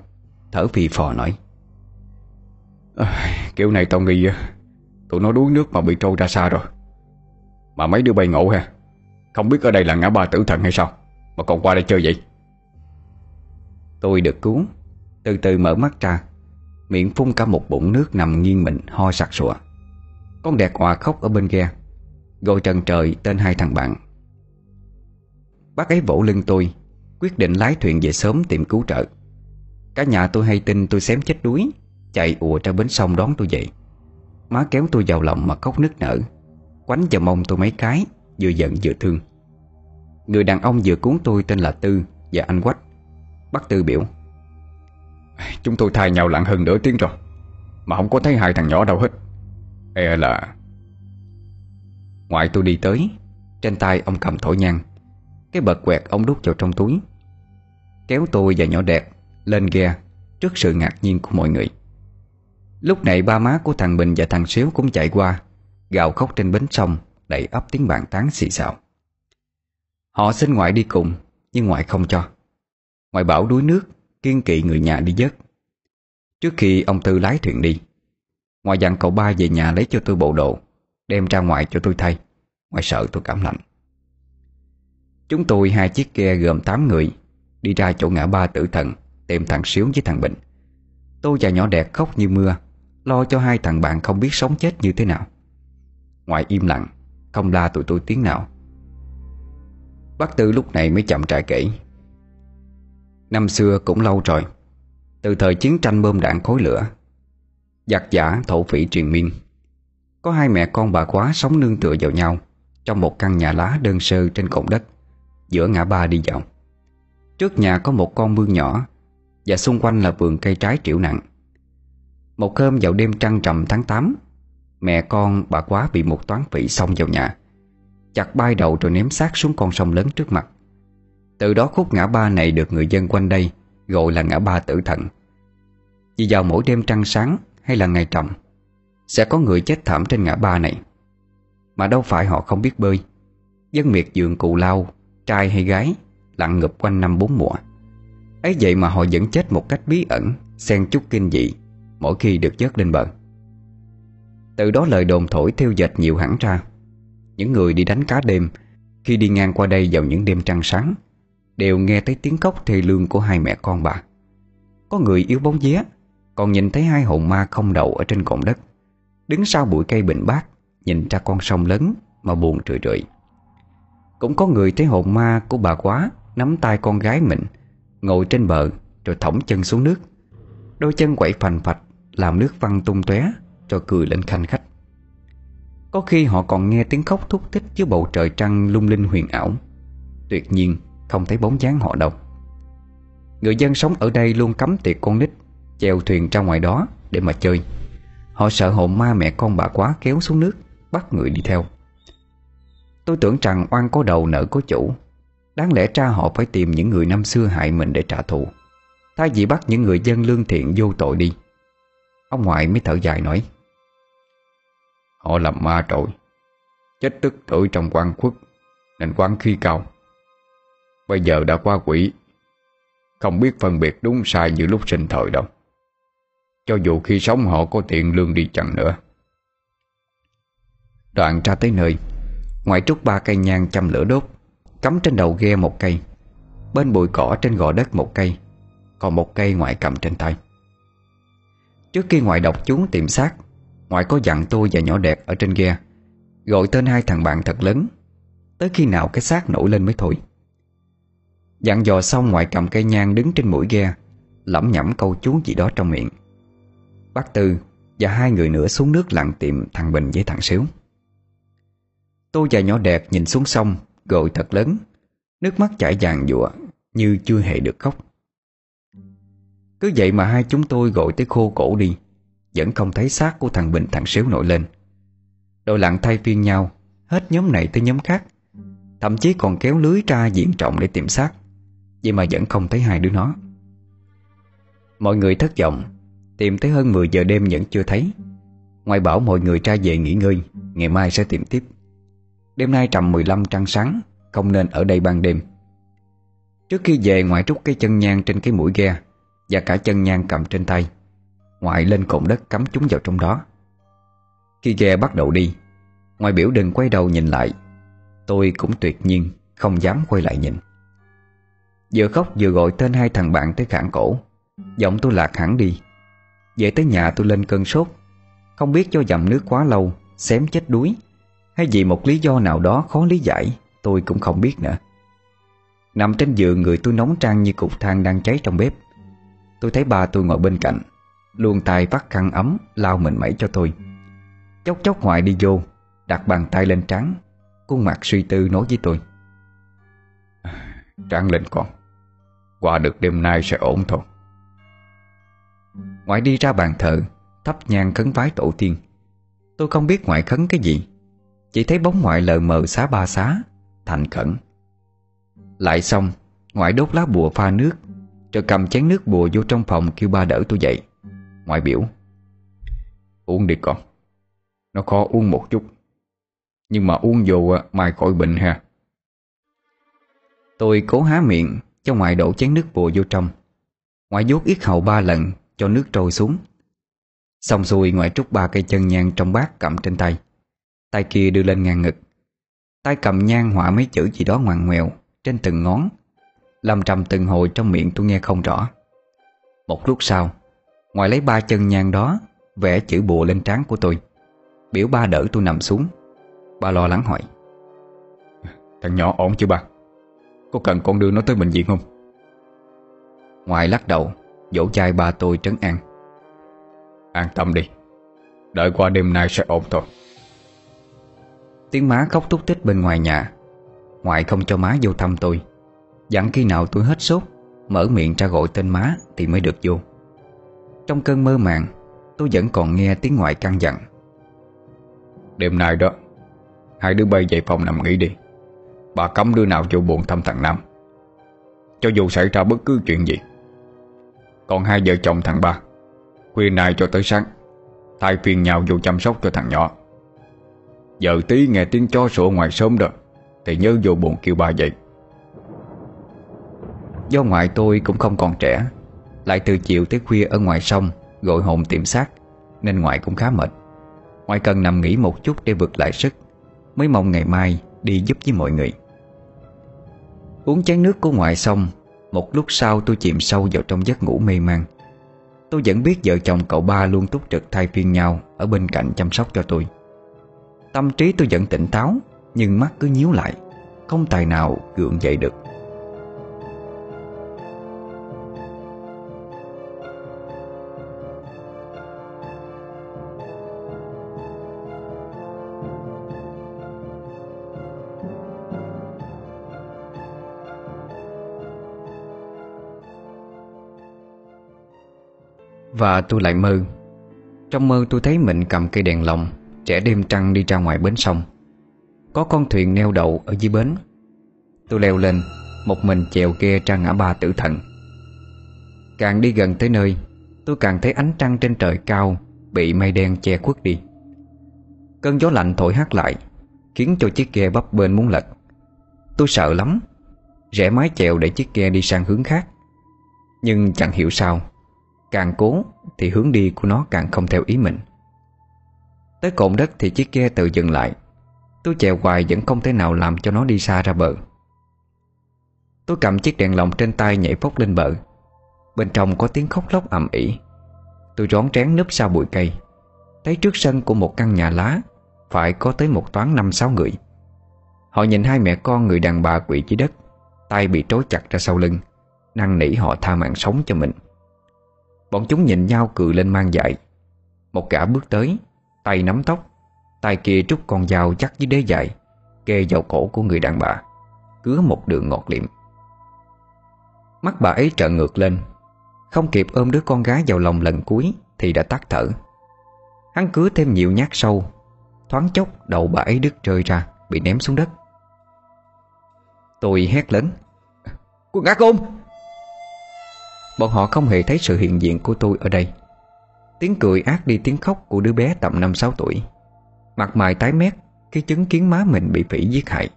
thở phì phò nói: "Kiểu này tao nghĩ tụi nó đuối nước mà bị trôi ra xa rồi. Mà mấy đứa bay ngộ ha, không biết ở đây là ngã ba tử thần hay sao mà còn qua đây chơi vậy." Tôi được cứu, từ từ mở mắt ra, miệng phun cả một bụng nước, nằm nghiêng mình ho sặc sụa. Con Đẹt òa khóc ở bên ghe, gọi trần trời tên hai thằng bạn. Bác ấy vỗ lưng tôi, quyết định lái thuyền về sớm tìm cứu trợ. Cả nhà tôi hay tin tôi xém chết đuối, chạy ùa ra bến sông đón tôi dậy. Má kéo tôi vào lòng mà khóc nức nở, quánh vào mông tôi mấy cái, vừa giận vừa thương. Người đàn ông vừa cứu tôi tên là Tư và anh Quách. Bác Tư biểu: "Chúng tôi thay nhau lặn hơn nửa tiếng rồi mà không có thấy hai thằng nhỏ đâu hết. E là..." Ngoại tôi đi tới, trên tay ông cầm thổi nhang, cái bật quẹt ông đút vào trong túi, kéo tôi và nhỏ Đẹp lên ghe trước sự ngạc nhiên của mọi người. Lúc này ba má của thằng Bình và thằng Xíu cũng chạy qua, gào khóc trên bến sông, đầy ắp tiếng bàn tán xì xào. Họ xin ngoại đi cùng, nhưng ngoại không cho. Ngoại bảo đuối nước, kiêng kỵ người nhà đi vớt. Trước khi ông Tư lái thuyền đi, ngoại dặn cậu ba về nhà lấy cho tôi bộ đồ, đem ra ngoài cho tôi thay, ngoại sợ tôi cảm lạnh. Chúng tôi hai chiếc ghe gồm 8 người đi ra chỗ ngã ba tử thần tìm thằng Xíu với thằng Bình. Tôi và nhỏ Đẹp khóc như mưa, lo cho hai thằng bạn không biết sống chết như thế nào. Ngoại im lặng, không la tụi tôi tiếng nào. Bác Tư lúc này mới chậm rãi kể: "Năm xưa cũng lâu rồi, từ thời chiến tranh bom đạn khối lửa, giặc giả thổ phỉ triền miên, có hai mẹ con bà Quá sống nương tựa vào nhau trong một căn nhà lá đơn sơ trên cột đất giữa ngã ba đi dạo. Trước nhà có một con mương nhỏ và xung quanh là vườn cây trái trĩu nặng. Một hôm vào đêm trăng trầm tháng 8, mẹ con bà Quá bị một toán phỉ xông vào nhà, chặt bay đầu rồi ném xác xuống con sông lớn trước mặt. Từ đó khúc ngã ba này được người dân quanh đây gọi là ngã ba tử thần. Vì vào mỗi đêm trăng sáng hay là ngày trầm sẽ có người chết thảm trên ngã ba này. Mà đâu phải họ không biết bơi, dân miệt vườn cù lao, trai hay gái lặn ngụp quanh năm bốn mùa. Ấy vậy mà họ vẫn chết một cách bí ẩn, xen chút kinh dị mỗi khi được vớt lên bờ. Từ đó lời đồn thổi theo dệt nhiều hẳn ra. Những người đi đánh cá đêm, khi đi ngang qua đây vào những đêm trăng sáng, đều nghe thấy tiếng khóc thê lương của hai mẹ con bà. Có người yếu bóng vía còn nhìn thấy hai hồn ma không đầu ở trên cồn đất, đứng sau bụi cây bình bát, nhìn ra con sông lớn mà buồn rười rượi. Cũng có người thấy hồn ma của bà Quá nắm tay con gái mình, ngồi trên bờ rồi thõng chân xuống nước, đôi chân quẩy phành phạch làm nước văng tung tóe, rồi cười lên khanh khách. Có khi họ còn nghe tiếng khóc thúc thích dưới bầu trời trăng lung linh huyền ảo. Tuyệt nhiên không thấy bóng dáng họ đâu. Người dân sống ở đây luôn cấm tiệc con nít, chèo thuyền ra ngoài đó để mà chơi. Họ sợ hồn ma mẹ con bà Quá kéo xuống nước, bắt người đi theo, Tôi tưởng rằng oan có đầu nợ có chủ, đáng lẽ ra họ phải tìm những người năm xưa hại mình để trả thù, thay vì bắt những người dân lương thiện vô tội đi. Ông ngoại mới thở dài nói: Họ làm ma rồi, chết tức tử trong quan khuất nên oán khí cao. Bây giờ đã qua quỷ, không biết phân biệt đúng sai như lúc sinh thời đâu. Cho dù khi sống họ có tiền lương đi chăng nữa. Đoạn ra tới nơi, ngoại trút 3 cây nhang châm lửa đốt, cắm trên đầu ghe 1 cây, bên bụi cỏ trên gò đất 1 cây, còn 1 cây ngoại cầm trên tay. Trước khi ngoại đọc chú tìm xác, ngoại có dặn tôi và nhỏ đẹp ở trên ghe gọi tên 2 thằng bạn thật lớn, tới khi nào cái xác nổi lên mới thôi. Dặn dò xong, ngoại cầm cây nhang đứng trên mũi ghe, lẩm nhẩm câu chú gì đó trong miệng. Bác Tư và 2 người nữa xuống nước lặn tìm thằng Bình với thằng Xíu. Tôi và nhỏ đẹp nhìn xuống sông, gọi thật lớn, nước mắt chảy dàn dụa như chưa hề được khóc. Cứ vậy mà 2 chúng tôi gọi tới khô cổ đi, vẫn không thấy xác của thằng Bình thằng Xíu nổi lên. Đội lặn thay phiên nhau, hết nhóm này tới nhóm khác, thậm chí còn kéo lưới ra diện rộng để tìm xác, vậy mà vẫn không thấy 2 đứa nó. Mọi người thất vọng, tìm tới hơn 10 giờ đêm vẫn chưa thấy. Ngoại bảo mọi người ra về nghỉ ngơi, ngày mai sẽ tìm tiếp. Đêm nay trầm 15 trăng sáng, không nên ở đây ban đêm. Trước khi về, ngoại rút cây chân nhang trên cái mũi ghe và cả chân nhang cầm trên tay, ngoại lên cột đất cắm chúng vào trong đó. Khi ghe bắt đầu đi, ngoại biểu đừng quay đầu nhìn lại. Tôi cũng tuyệt nhiên không dám quay lại nhìn. Vừa khóc vừa gọi tên 2 thằng bạn tới khản cổ, giọng tôi lạc hẳn đi. Về tới nhà tôi lên cơn sốt, không biết do dầm nước quá lâu xém chết đuối, hay vì một lý do nào đó khó lý giải, tôi cũng không biết nữa. Nằm trên giường, người tôi nóng trang như cục than đang cháy trong bếp. Tôi thấy ba tôi ngồi bên cạnh, luôn tay vắt khăn ấm lau mình mẩy cho tôi. Chốc chốc ngoại đi vô, đặt bàn tay lên trán, khuôn mặt suy tư nói với tôi: Tráng lên con, qua được đêm nay sẽ ổn thôi. Ngoại đi ra bàn thờ, thắp nhang khấn vái tổ tiên. Tôi không biết ngoại khấn cái gì, chỉ thấy bóng ngoại lờ mờ xá ba xá, thành khẩn. Lại xong, ngoại đốt lá bùa pha nước, rồi cầm chén nước bùa vô trong phòng kêu ba đỡ tôi dậy. Ngoại biểu: Uống đi con, nó khó uống một chút, nhưng mà uống vô mai khỏi bệnh ha. Tôi cố há miệng cho ngoại đổ chén nước bùa vô trong. Ngoại vuốt yết hầu 3 lần cho nước trôi xuống. Xong xuôi, ngoại trút 3 cây chân nhang trong bát cầm trên tay, tay kia đưa lên ngang ngực, tay cầm nhang họa mấy chữ gì đó ngoằn ngoèo trên từng ngón, lầm trầm từng hồi trong miệng tôi nghe không rõ. Một lúc sau, ngoại lấy 3 chân nhang đó vẽ chữ bùa lên trán của tôi, biểu ba đỡ tôi nằm xuống. Ba lo lắng hỏi: Thằng nhỏ ổn chứ ba? Có cần con đưa nó tới bệnh viện không? Ngoại lắc đầu, vỗ vai ba tôi trấn an: An tâm đi, đợi qua đêm nay sẽ ổn thôi. Tiếng má khóc thút thít bên ngoài nhà. Ngoại không cho má vô thăm tôi, dặn khi nào tôi hết sốt, mở miệng ra gọi tên má thì mới được vô. Trong cơn mơ màng, tôi vẫn còn nghe tiếng ngoại căn dặn: Đêm nay đó, 2 đứa bay về phòng nằm nghỉ đi. Bà cấm đứa nào vô buồn thăm thằng Nam, cho dù xảy ra bất cứ chuyện gì. Còn 2 vợ chồng thằng Ba, khuya nay cho tới sáng, thay phiên nhau vô chăm sóc cho thằng nhỏ. Giờ tí nghe tiếng chó sủa ngoài sớm đó thì nhớ vô buồn kêu ba dậy. Do ngoại tôi cũng không còn trẻ, lại từ chiều tới khuya ở ngoài sông gọi hồn tìm xác, nên ngoại cũng khá mệt. Ngoại cần nằm nghỉ một chút để vực lại sức, mới mong ngày mai đi giúp với mọi người. Uống chén nước của ngoại xong, một lúc sau tôi chìm sâu vào trong giấc ngủ mê man. Tôi vẫn biết vợ chồng cậu Ba luôn túc trực thay phiên nhau ở bên cạnh chăm sóc cho tôi. Tâm trí tôi vẫn tỉnh táo, nhưng mắt cứ nhíu lại, không tài nào gượng dậy được. Và tôi lại mơ. Trong mơ tôi thấy mình cầm cây đèn lồng, trẻ đêm trăng đi ra ngoài bến sông. có con thuyền neo đậu ở dưới bến. Tôi leo lên, một mình chèo ghe ra ngã ba Tử Thần. Càng đi gần tới nơi, tôi càng thấy ánh trăng trên trời cao bị mây đen che khuất đi. Cơn gió lạnh thổi hắt lại khiến cho chiếc ghe bấp bênh muốn lật. Tôi sợ lắm, rẽ mái chèo để chiếc ghe đi sang hướng khác. Nhưng chẳng hiểu sao, càng cố thì hướng đi của nó càng không theo ý mình. Tới cồn đất thì chiếc ghe tự dừng lại. Tôi chèo hoài vẫn không thể nào làm cho nó đi xa ra bờ. Tôi cầm chiếc đèn lồng trên tay nhảy phốc lên bờ. Bên trong có tiếng khóc lóc ầm ĩ. Tôi rón rén núp sau bụi cây. Thấy trước sân của một căn nhà lá phải có tới một toán 5-6 người. Họ nhìn hai mẹ con người đàn bà quỵ dưới đất, tay bị trói chặt ra sau lưng, năn nỉ họ tha mạng sống cho mình. Bọn chúng nhìn nhau cười lên man dại. Một gã bước tới, tay nắm tóc, tay kia trút con dao chắc dưới đế dại, kê vào cổ của người đàn bà, cứa một đường ngọt liệm. Mắt bà ấy trợn ngược lên, không kịp ôm đứa con gái vào lòng lần cuối thì đã tắt thở. Hắn cứa thêm nhiều nhát sâu, thoáng chốc đầu bà ấy đứt rơi ra, bị ném xuống đất. Tôi hét lớn: "Quần ác ôm!" Bọn họ không hề thấy sự hiện diện của tôi ở đây. Tiếng cười át đi tiếng khóc của đứa bé tầm 5-6 tuổi, mặt mày tái mét khi chứng kiến má mình bị phỉ giết hại.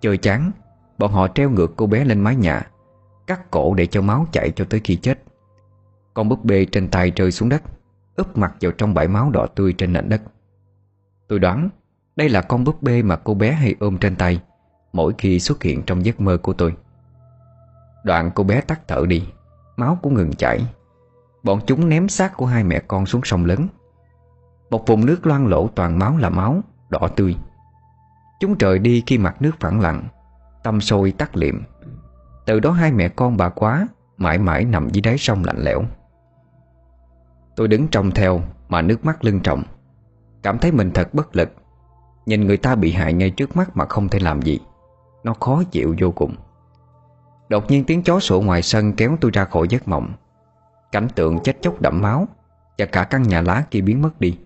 Chơi chán, bọn họ treo ngược cô bé lên mái nhà, cắt cổ để cho máu chảy cho tới khi chết. Con búp bê trên tay rơi xuống đất, úp mặt vào trong bãi máu đỏ tươi trên nền đất. Tôi đoán đây là con búp bê mà cô bé hay ôm trên tay mỗi khi xuất hiện trong giấc mơ của tôi. Đoạn cô bé tắt thở đi, máu cũng ngừng chảy. Bọn chúng ném xác của hai mẹ con xuống sông lớn, một vùng nước loang lỗ toàn máu là máu đỏ tươi. Chúng rời đi khi mặt nước phẳng lặng, tăm sôi tắt liệm. Từ đó hai mẹ con bà quá mãi mãi nằm dưới đáy sông lạnh lẽo. Tôi đứng trông theo mà nước mắt lưng tròng, cảm thấy mình thật bất lực. Nhìn người ta bị hại ngay trước mắt mà không thể làm gì, nó khó chịu vô cùng. Đột nhiên tiếng chó sủa ngoài sân kéo tôi ra khỏi giấc mộng. Cảnh tượng chết chóc đẫm máu và cả căn nhà lá kia biến mất đi.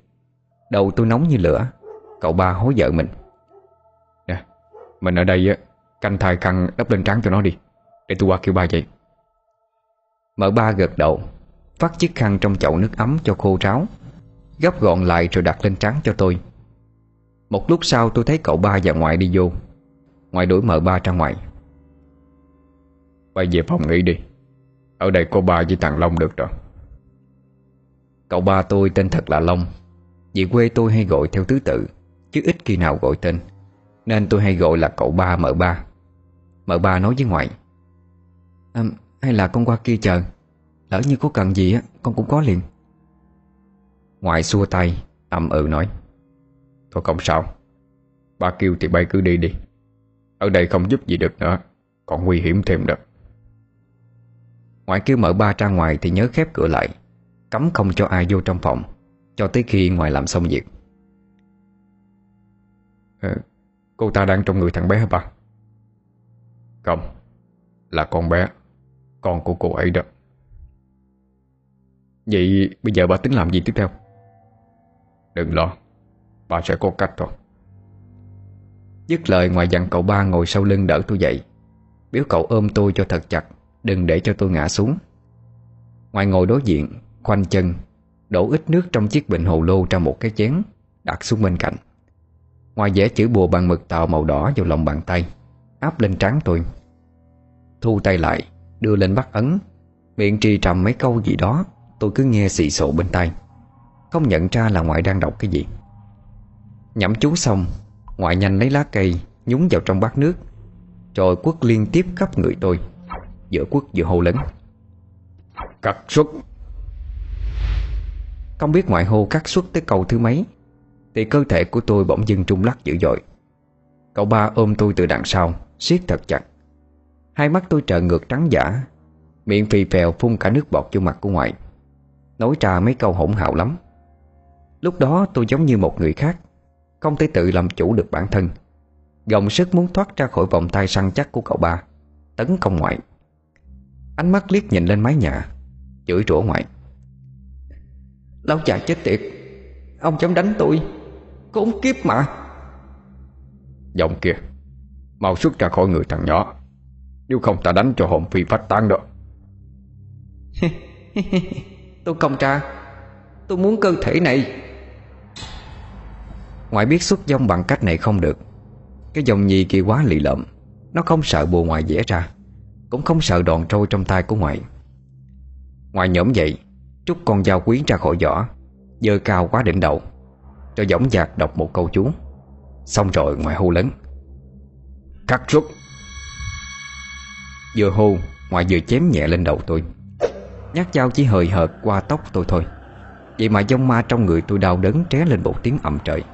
Đầu tôi nóng như lửa. Cậu ba hối vợ mình: "Nè, mình ở đây canh thai khăn đắp lên trán cho nó đi, để tôi qua kêu ba vậy." Mợ ba gật đầu, phát chiếc khăn trong chậu nước ấm cho khô ráo, gấp gọn lại rồi đặt lên trán cho tôi. Một lúc sau tôi thấy cậu ba và ngoại đi vô. Ngoại đuổi mợ ba ra ngoài: "Bà về phòng nghỉ đi, ở đây cô ba với thằng Long được rồi." Cậu ba tôi tên thật là Long. Vì quê tôi hay gọi theo thứ tự chứ ít khi nào gọi tên, nên tôi hay gọi là cậu ba mợ ba. Mợ ba nói với ngoại: "Hay là con qua kia chờ, lỡ như có cần gì con cũng có liền." Ngoại xua tay ậm ừ nói: "Thôi không sao, ba kêu thì bay cứ đi đi, ở đây không giúp gì được nữa, còn nguy hiểm thêm đó." Ngoại kêu mợ ba ra ngoài thì nhớ khép cửa lại, cấm không cho ai vô trong phòng cho tới khi ngoại làm xong việc. "Cô ta đang trong người thằng bé hả ba?" "Không, là con bé, con của cô ấy đó." "Vậy bây giờ bà tính làm gì tiếp theo?" "Đừng lo, bà sẽ có cách thôi." Dứt lời ngoại dặn cậu ba ngồi sau lưng đỡ tôi dậy, biểu cậu ôm tôi cho thật chặt, đừng để cho tôi ngã xuống. Ngoại ngồi đối diện, khoanh chân, đổ ít nước trong chiếc bình hồ lô ra một cái chén, đặt xuống bên cạnh. Ngoại vẽ chữ bùa bằng mực tàu màu đỏ vào lòng bàn tay, áp lên trán tôi. Thu tay lại, đưa lên bắt ấn, miệng trì trầm mấy câu gì đó tôi cứ nghe xì xộ bên tai, không nhận ra là ngoại đang đọc cái gì. Nhẩm chú xong, ngoại nhanh lấy lá cây nhúng vào trong bát nước, rồi quất liên tiếp khắp người tôi, giữa quất giữa hô lớn: "Cắt xuất!" Không biết ngoại hô cắt xuất tới câu thứ mấy thì cơ thể của tôi bỗng dưng rung lắc dữ dội. Cậu ba ôm tôi từ đằng sau, siết thật chặt. Hai mắt tôi trợn ngược trắng dã, miệng phì phèo phun cả nước bọt vô mặt của ngoại, nói ra mấy câu hỗn hào lắm. Lúc đó tôi giống như một người khác, không thể tự làm chủ được bản thân, gồng sức muốn thoát ra khỏi vòng tay săn chắc của cậu ba, tấn công ngoại. Ánh mắt liếc nhìn lên mái nhà, chửi rủa ngoại: "Lão già chết tiệt, ông dám đánh tôi, khốn kiếp mà!" Giọng kìa, mau xuất ra khỏi người thằng nhỏ, nếu không ta đánh cho hồn phi phách tán đó. Tôi không ra, tôi muốn cơ thể này. Ngoại biết xuất dông bằng cách này không được. Cái dòng nhì kia quá lì lợm, nó không sợ bùa ngoại vẽ ra, cũng không sợ đòn trôi trong tay của ngoại. Ngoại nhổm dậy, trút con dao quý ra khỏi vỏ, giơ cao quá đỉnh đầu, rồi dõng dạc đọc một câu chú. Xong rồi ngoại hô lớn: "Khắc rút!" Vừa hô, ngoại vừa chém nhẹ lên đầu tôi. Nhát dao chỉ hời hợt qua tóc tôi thôi, vậy mà dông ma trong người tôi đau đớn tré lên một tiếng ầm trời,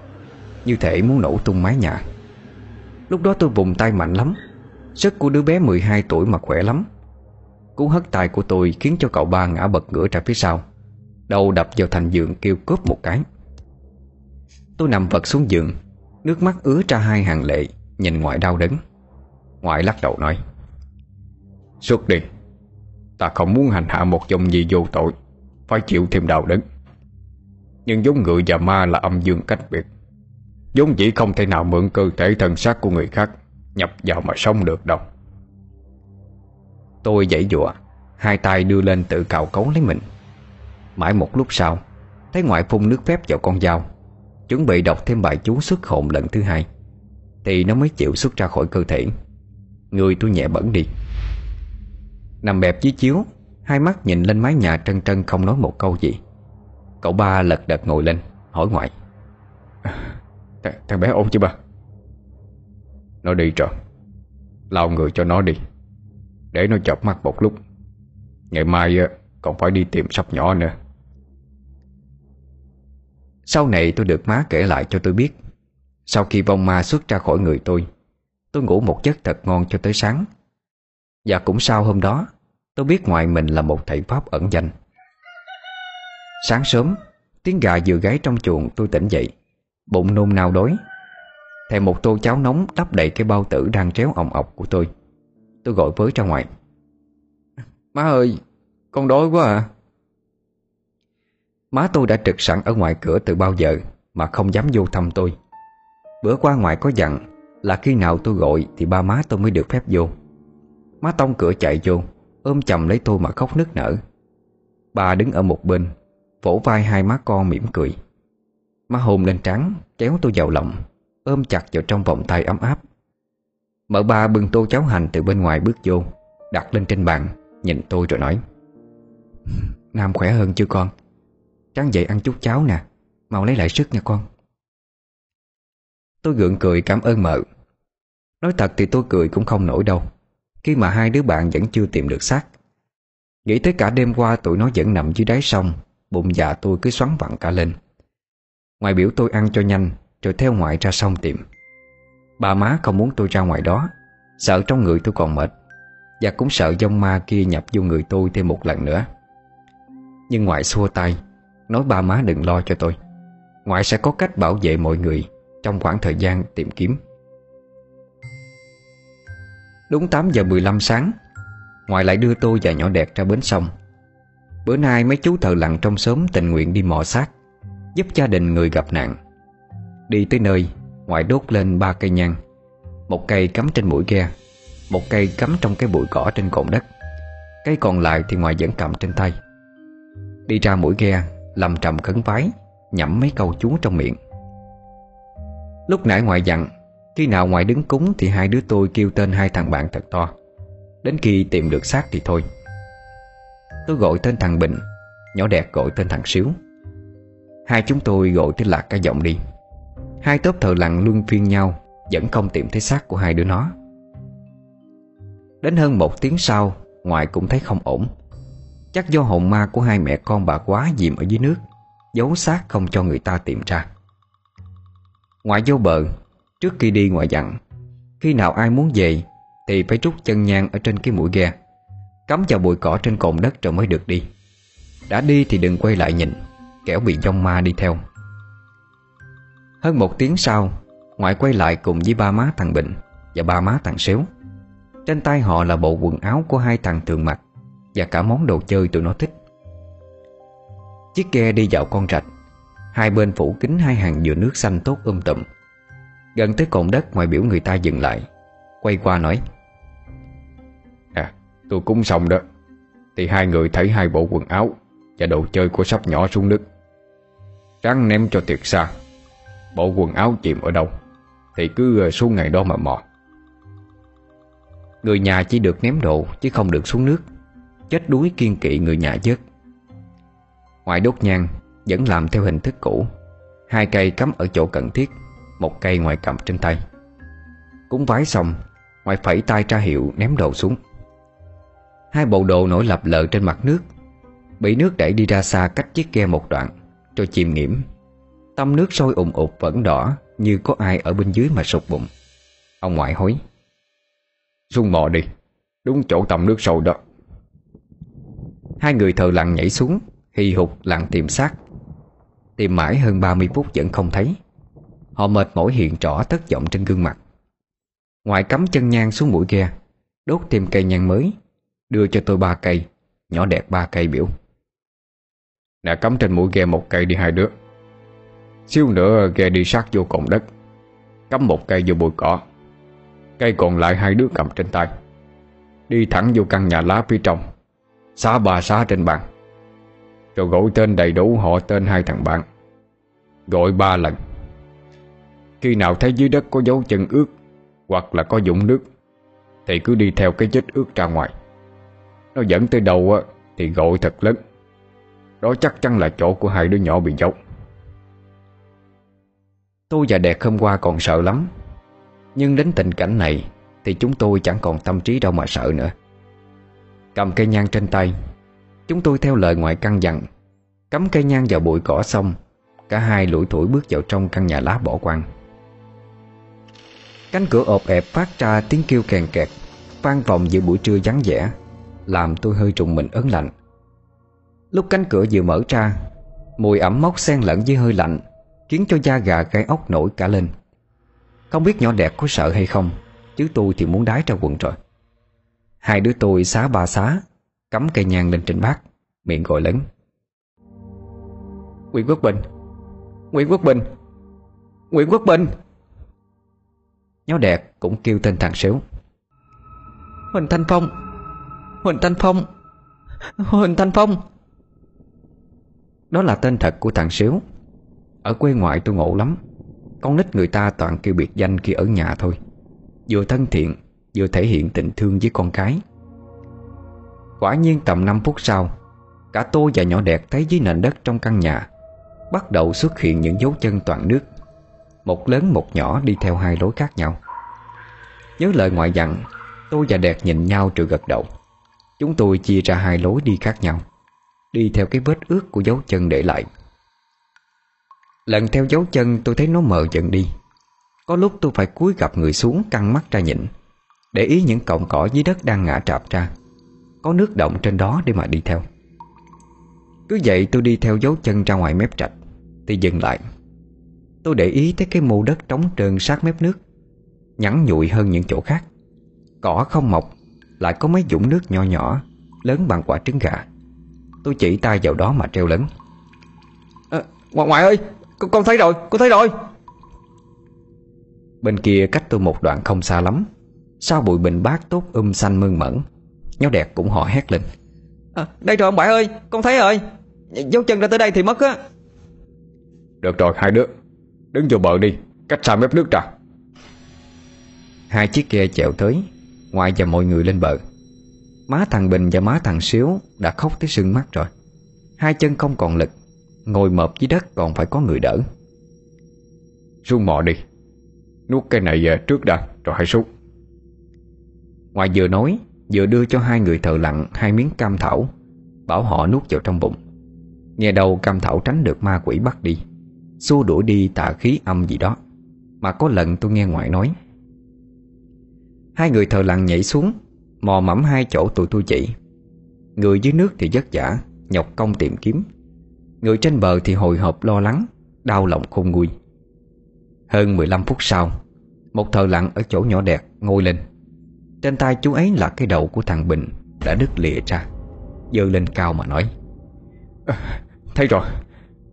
như thể muốn nổ tung mái nhà. Lúc đó tôi vùng tay mạnh lắm, sức của đứa bé 12 tuổi mà khỏe lắm. Cú hất tay của tôi khiến cho cậu ba ngã bật ngửa ra phía sau, đầu đập vào thành giường kêu cốp một cái. Tôi nằm vật xuống giường, nước mắt ứa ra hai hàng lệ, nhìn ngoại đau đớn. Ngoại lắc đầu nói: "Xuất đi, ta không muốn hành hạ một dòng gì vô tội phải chịu thêm đau đớn. Nhưng giống người và ma là âm dương cách biệt, vốn dĩ không thể nào mượn cơ thể thân xác của người khác nhập vào mà sống được đâu." Tôi giãy giụa, hai tay đưa lên tự cào cấu lấy mình. Mãi một lúc sau, thấy ngoại phun nước phép vào con dao, chuẩn bị đọc thêm bài chú xuất hồn lần thứ hai, thì nó mới chịu xuất ra khỏi cơ thể. Người tôi nhẹ bẩn đi, nằm bẹp dưới chiếu, hai mắt nhìn lên mái nhà trân trân không nói một câu gì. Cậu ba lật đật ngồi lên, hỏi ngoại: "Thằng bé ổn chứ ba?" "Nó đi rồi, lau người cho nó đi, để nó chợp mắt một lúc. Ngày mai còn phải đi tìm sắp nhỏ nữa." Sau này tôi được má kể lại cho tôi biết, sau khi vong ma xuất ra khỏi người tôi ngủ một giấc thật ngon cho tới sáng. Và cũng sau hôm đó, tôi biết ngoại mình là một thầy pháp ẩn danh. Sáng sớm, tiếng gà vừa gáy trong chuồng, tôi tỉnh dậy, bụng nôn nao đói. Thèm một tô cháo nóng đắp đầy cái bao tử đang réo òng ọc của tôi. Tôi gọi với ra ngoài: "Má ơi, con đói quá à." Má tôi đã trực sẵn ở ngoài cửa từ bao giờ mà không dám vô thăm tôi. Bữa qua ngoại có dặn là khi nào tôi gọi thì ba má tôi mới được phép vô. Má tông cửa chạy vô, ôm chầm lấy tôi mà khóc nức nở. Bà đứng ở một bên, vỗ vai hai má con mỉm cười. Má hôn lên trán, kéo tôi vào lòng, ôm chặt vào trong vòng tay ấm áp. Mợ ba bưng tô cháo hành từ bên ngoài bước vô, đặt lên trên bàn, nhìn tôi rồi nói: "Nam khỏe hơn chưa con? Tráng dậy ăn chút cháo nè, mau lấy lại sức nha con." Tôi gượng cười cảm ơn mợ. Nói thật thì tôi cười cũng không nổi đâu, khi mà hai đứa bạn vẫn chưa tìm được xác. Nghĩ tới cả đêm qua tụi nó vẫn nằm dưới đáy sông, bụng dạ tôi cứ xoắn vặn cả lên. Ngoại biểu tôi ăn cho nhanh, rồi theo ngoại ra sông tìm. Ba má không muốn tôi ra ngoài đó, sợ trong người tôi còn mệt, và cũng sợ dông ma kia nhập vô người tôi thêm một lần nữa. Nhưng ngoại xua tay, nói ba má đừng lo cho tôi, ngoại sẽ có cách bảo vệ mọi người trong khoảng thời gian tìm kiếm. Đúng 8:15 sáng, ngoại lại đưa tôi và nhỏ Đẹp ra bến sông. Bữa nay mấy chú thợ lặn trong xóm tình nguyện đi mò xác, giúp gia đình người gặp nạn. Đi tới nơi, ngoại đốt lên 3 cây nhang, một cây cắm trên mũi ghe, một cây cắm trong cái bụi cỏ trên cồn đất, cây còn lại thì ngoại vẫn cầm trên tay. Đi ra mũi ghe, lầm trầm khấn vái, nhẩm mấy câu chú trong miệng. Lúc nãy ngoại dặn khi nào ngoại đứng cúng thì hai đứa tôi kêu tên hai thằng bạn thật to, đến khi tìm được xác thì thôi. Tôi gọi tên thằng Bình, nhỏ Đẹp gọi tên thằng Xíu. Hai chúng tôi gọi tới lạc cả giọng đi. Hai tốp thợ lặn luân phiên nhau, vẫn không tìm thấy xác của hai đứa nó. Đến hơn 1 tiếng sau, ngoại cũng thấy không ổn. Chắc do hồn ma của hai mẹ con bà quá dìm ở dưới nước, giấu xác không cho người ta tìm ra. Ngoại vô bờ, trước khi đi ngoại dặn khi nào ai muốn về thì phải rút chân nhang ở trên cái mũi ghe, cắm vào bụi cỏ trên cồn đất rồi mới được đi. Đã đi thì đừng quay lại nhìn, kẻo bị dông ma đi theo. Hơn 1 tiếng sau, ngoại quay lại cùng với ba má thằng Bình và ba má thằng Xéo. Trên tay họ là bộ quần áo của hai thằng thường mặc và cả món đồ chơi tụi nó thích. Chiếc ghe đi vào con rạch, hai bên phủ kín hai hàng dừa nước xanh tốt tùm. Gần tới cồn đất ngoài biểu người ta dừng lại, quay qua nói: "À, tôi cúng xong đó, thì hai người thảy hai bộ quần áo và đồ chơi của sắp nhỏ xuống nước, ráng ném cho thiệt xa. Bộ quần áo chìm ở đâu thì cứ xuống ngày đó mà mò." Người nhà chỉ được ném đồ chứ không được xuống nước, chết đuối kiên kỵ người nhà vớt. Ngoài đốt nhang vẫn làm theo hình thức cũ, hai cây cắm ở chỗ cần thiết, một cây ngoài cầm trên tay. Cúng vái xong, Ngoại phẩy tay ra hiệu ném đồ xuống. Hai bộ đồ nổi lập lờ trên mặt nước, bị nước đẩy đi ra xa cách chiếc ghe một đoạn rồi chìm nghiễm. Tâm nước sôi ùn ụt vẫn đỏ như có ai ở bên dưới mà sụt bụng. Ông Ngoại hối: "Xuống mò đi, đúng chỗ tầm nước sôi đó." Hai người thợ lặn nhảy xuống, hì hục lặn tìm xác. Tìm mãi hơn 30 phút vẫn không thấy. Họ mệt mỏi hiện rõ tất vọng trên gương mặt. Ngoại cắm chân nhang xuống mũi ghe, đốt thêm cây nhang mới, đưa cho tôi 3 cây, nhỏ đẹp 3 cây biểu: "Nè, cắm trên mũi ghe 1 cây đi hai đứa. Xíu nữa ghe đi sát vô cồn đất, cắm 1 cây vô bụi cỏ, cây còn lại hai đứa cầm trên tay, đi thẳng vô căn nhà lá phía trong, xá 3 xá trên bàn, rồi gọi tên đầy đủ họ tên hai thằng bạn, gọi 3 lần. Khi nào thấy dưới đất có dấu chân ướt hoặc là có vũng nước thì cứ đi theo cái vết ướt ra ngoài. Nó dẫn tới đầu thì gọi thật lớn, đó chắc chắn là chỗ của hai đứa nhỏ bị giấu." Tôi và Đẹp hôm qua còn sợ lắm, nhưng đến tình cảnh này thì chúng tôi chẳng còn tâm trí đâu mà sợ nữa. Cầm cây nhang trên tay, chúng tôi theo lời Ngoại căn dặn, cắm cây nhang vào bụi cỏ xong, cả hai lủi thủi bước vào trong căn nhà lá bỏ hoang. Cánh cửa ộp ẹp phát ra tiếng kêu kèn kẹt, vang vọng giữa buổi trưa vắng vẻ, làm tôi hơi trùng mình ớn lạnh. Lúc cánh cửa vừa mở ra, mùi ẩm mốc xen lẫn với hơi lạnh khiến cho da gà gai ốc nổi cả lên. Không biết nhỏ Đẹp có sợ hay không, chứ tôi thì muốn đái ra quần rồi. Hai đứa tôi xá 3 xá, cắm cây nhang lên trên bát, miệng gọi lớn: "Nguyễn Quốc Bình! Nguyễn Quốc Bình! Nguyễn Quốc Bình!" Nhỏ Đẹp cũng kêu tên thằng xéo: "Huỳnh Thanh Phong! Huỳnh Thanh Phong! Huỳnh Thanh Phong!" Đó là tên thật của thằng xéo. Ở quê ngoại tôi ngộ lắm, con nít người ta toàn kêu biệt danh khi ở nhà thôi, vừa thân thiện vừa thể hiện tình thương với con cái. Quả nhiên tầm 5 phút sau, cả tôi và nhỏ Đẹp thấy dưới nền đất trong căn nhà bắt đầu xuất hiện những dấu chân toàn nước, một lớn một nhỏ đi theo hai lối khác nhau. Nhớ lời Ngoại dặn, tôi và Đẹp nhìn nhau rồi gật đầu. Chúng tôi chia ra hai lối đi khác nhau, đi theo cái vết ướt của dấu chân để lại. Lần theo dấu chân tôi thấy nó mờ dần đi, có lúc tôi phải cúi gập người xuống căng mắt ra nhìn, để ý những cọng cỏ dưới đất đang ngả trạp ra, có nước động trên đó để mà đi theo. Cứ vậy tôi đi theo dấu chân ra ngoài mép trạch thì dừng lại. Tôi để ý thấy cái mô đất trống trơn sát mép nước, nhẵn nhụi hơn những chỗ khác, cỏ không mọc, lại có mấy vũng nước nhỏ nhỏ, lớn bằng quả trứng gà. Tôi chỉ tay vào đó mà treo lớn: Ngoại ơi, con thấy rồi, con thấy rồi!" Bên kia cách tôi một đoạn không xa lắm, sau bụi bình bát tốt xanh mơn mởn, Nhỏ Đẹp cũng hò hét lên: "Đây rồi ông Bảy ơi, con thấy rồi, dấu chân ra tới đây thì mất á." "Được rồi hai đứa, đứng vô bờ đi, cách xa mép nước ra." Hai chiếc ghe chèo tới, Ngoại và mọi người lên bờ. Má thằng Bình và má thằng Xíu đã khóc tới sưng mắt rồi, hai chân không còn lực, ngồi mập dưới đất còn phải có người đỡ. "Xuống mò đi, nuốt cái này về trước đã rồi hãy xuống." Ngoại vừa nói vừa đưa cho hai người thợ lặn 2 miếng cam thảo, bảo họ nuốt vào trong bụng. Nghe đầu cam thảo tránh được ma quỷ bắt đi, xua đuổi đi tà khí âm gì đó mà có lần tôi nghe Ngoại nói. Hai người thợ lặn nhảy xuống, mò mẫm hai chỗ tụi tôi chỉ. Người dưới nước thì vất vả nhọc công tìm kiếm, người trên bờ thì hồi hộp lo lắng, đau lòng khôn nguôi. Hơn 15 phút sau, một thợ lặn ở chỗ nhỏ Đẹp ngồi lên. Trên tay chú ấy là cái đầu của thằng Bình đã đứt lìa ra, giơ lên cao mà nói: "Thấy rồi,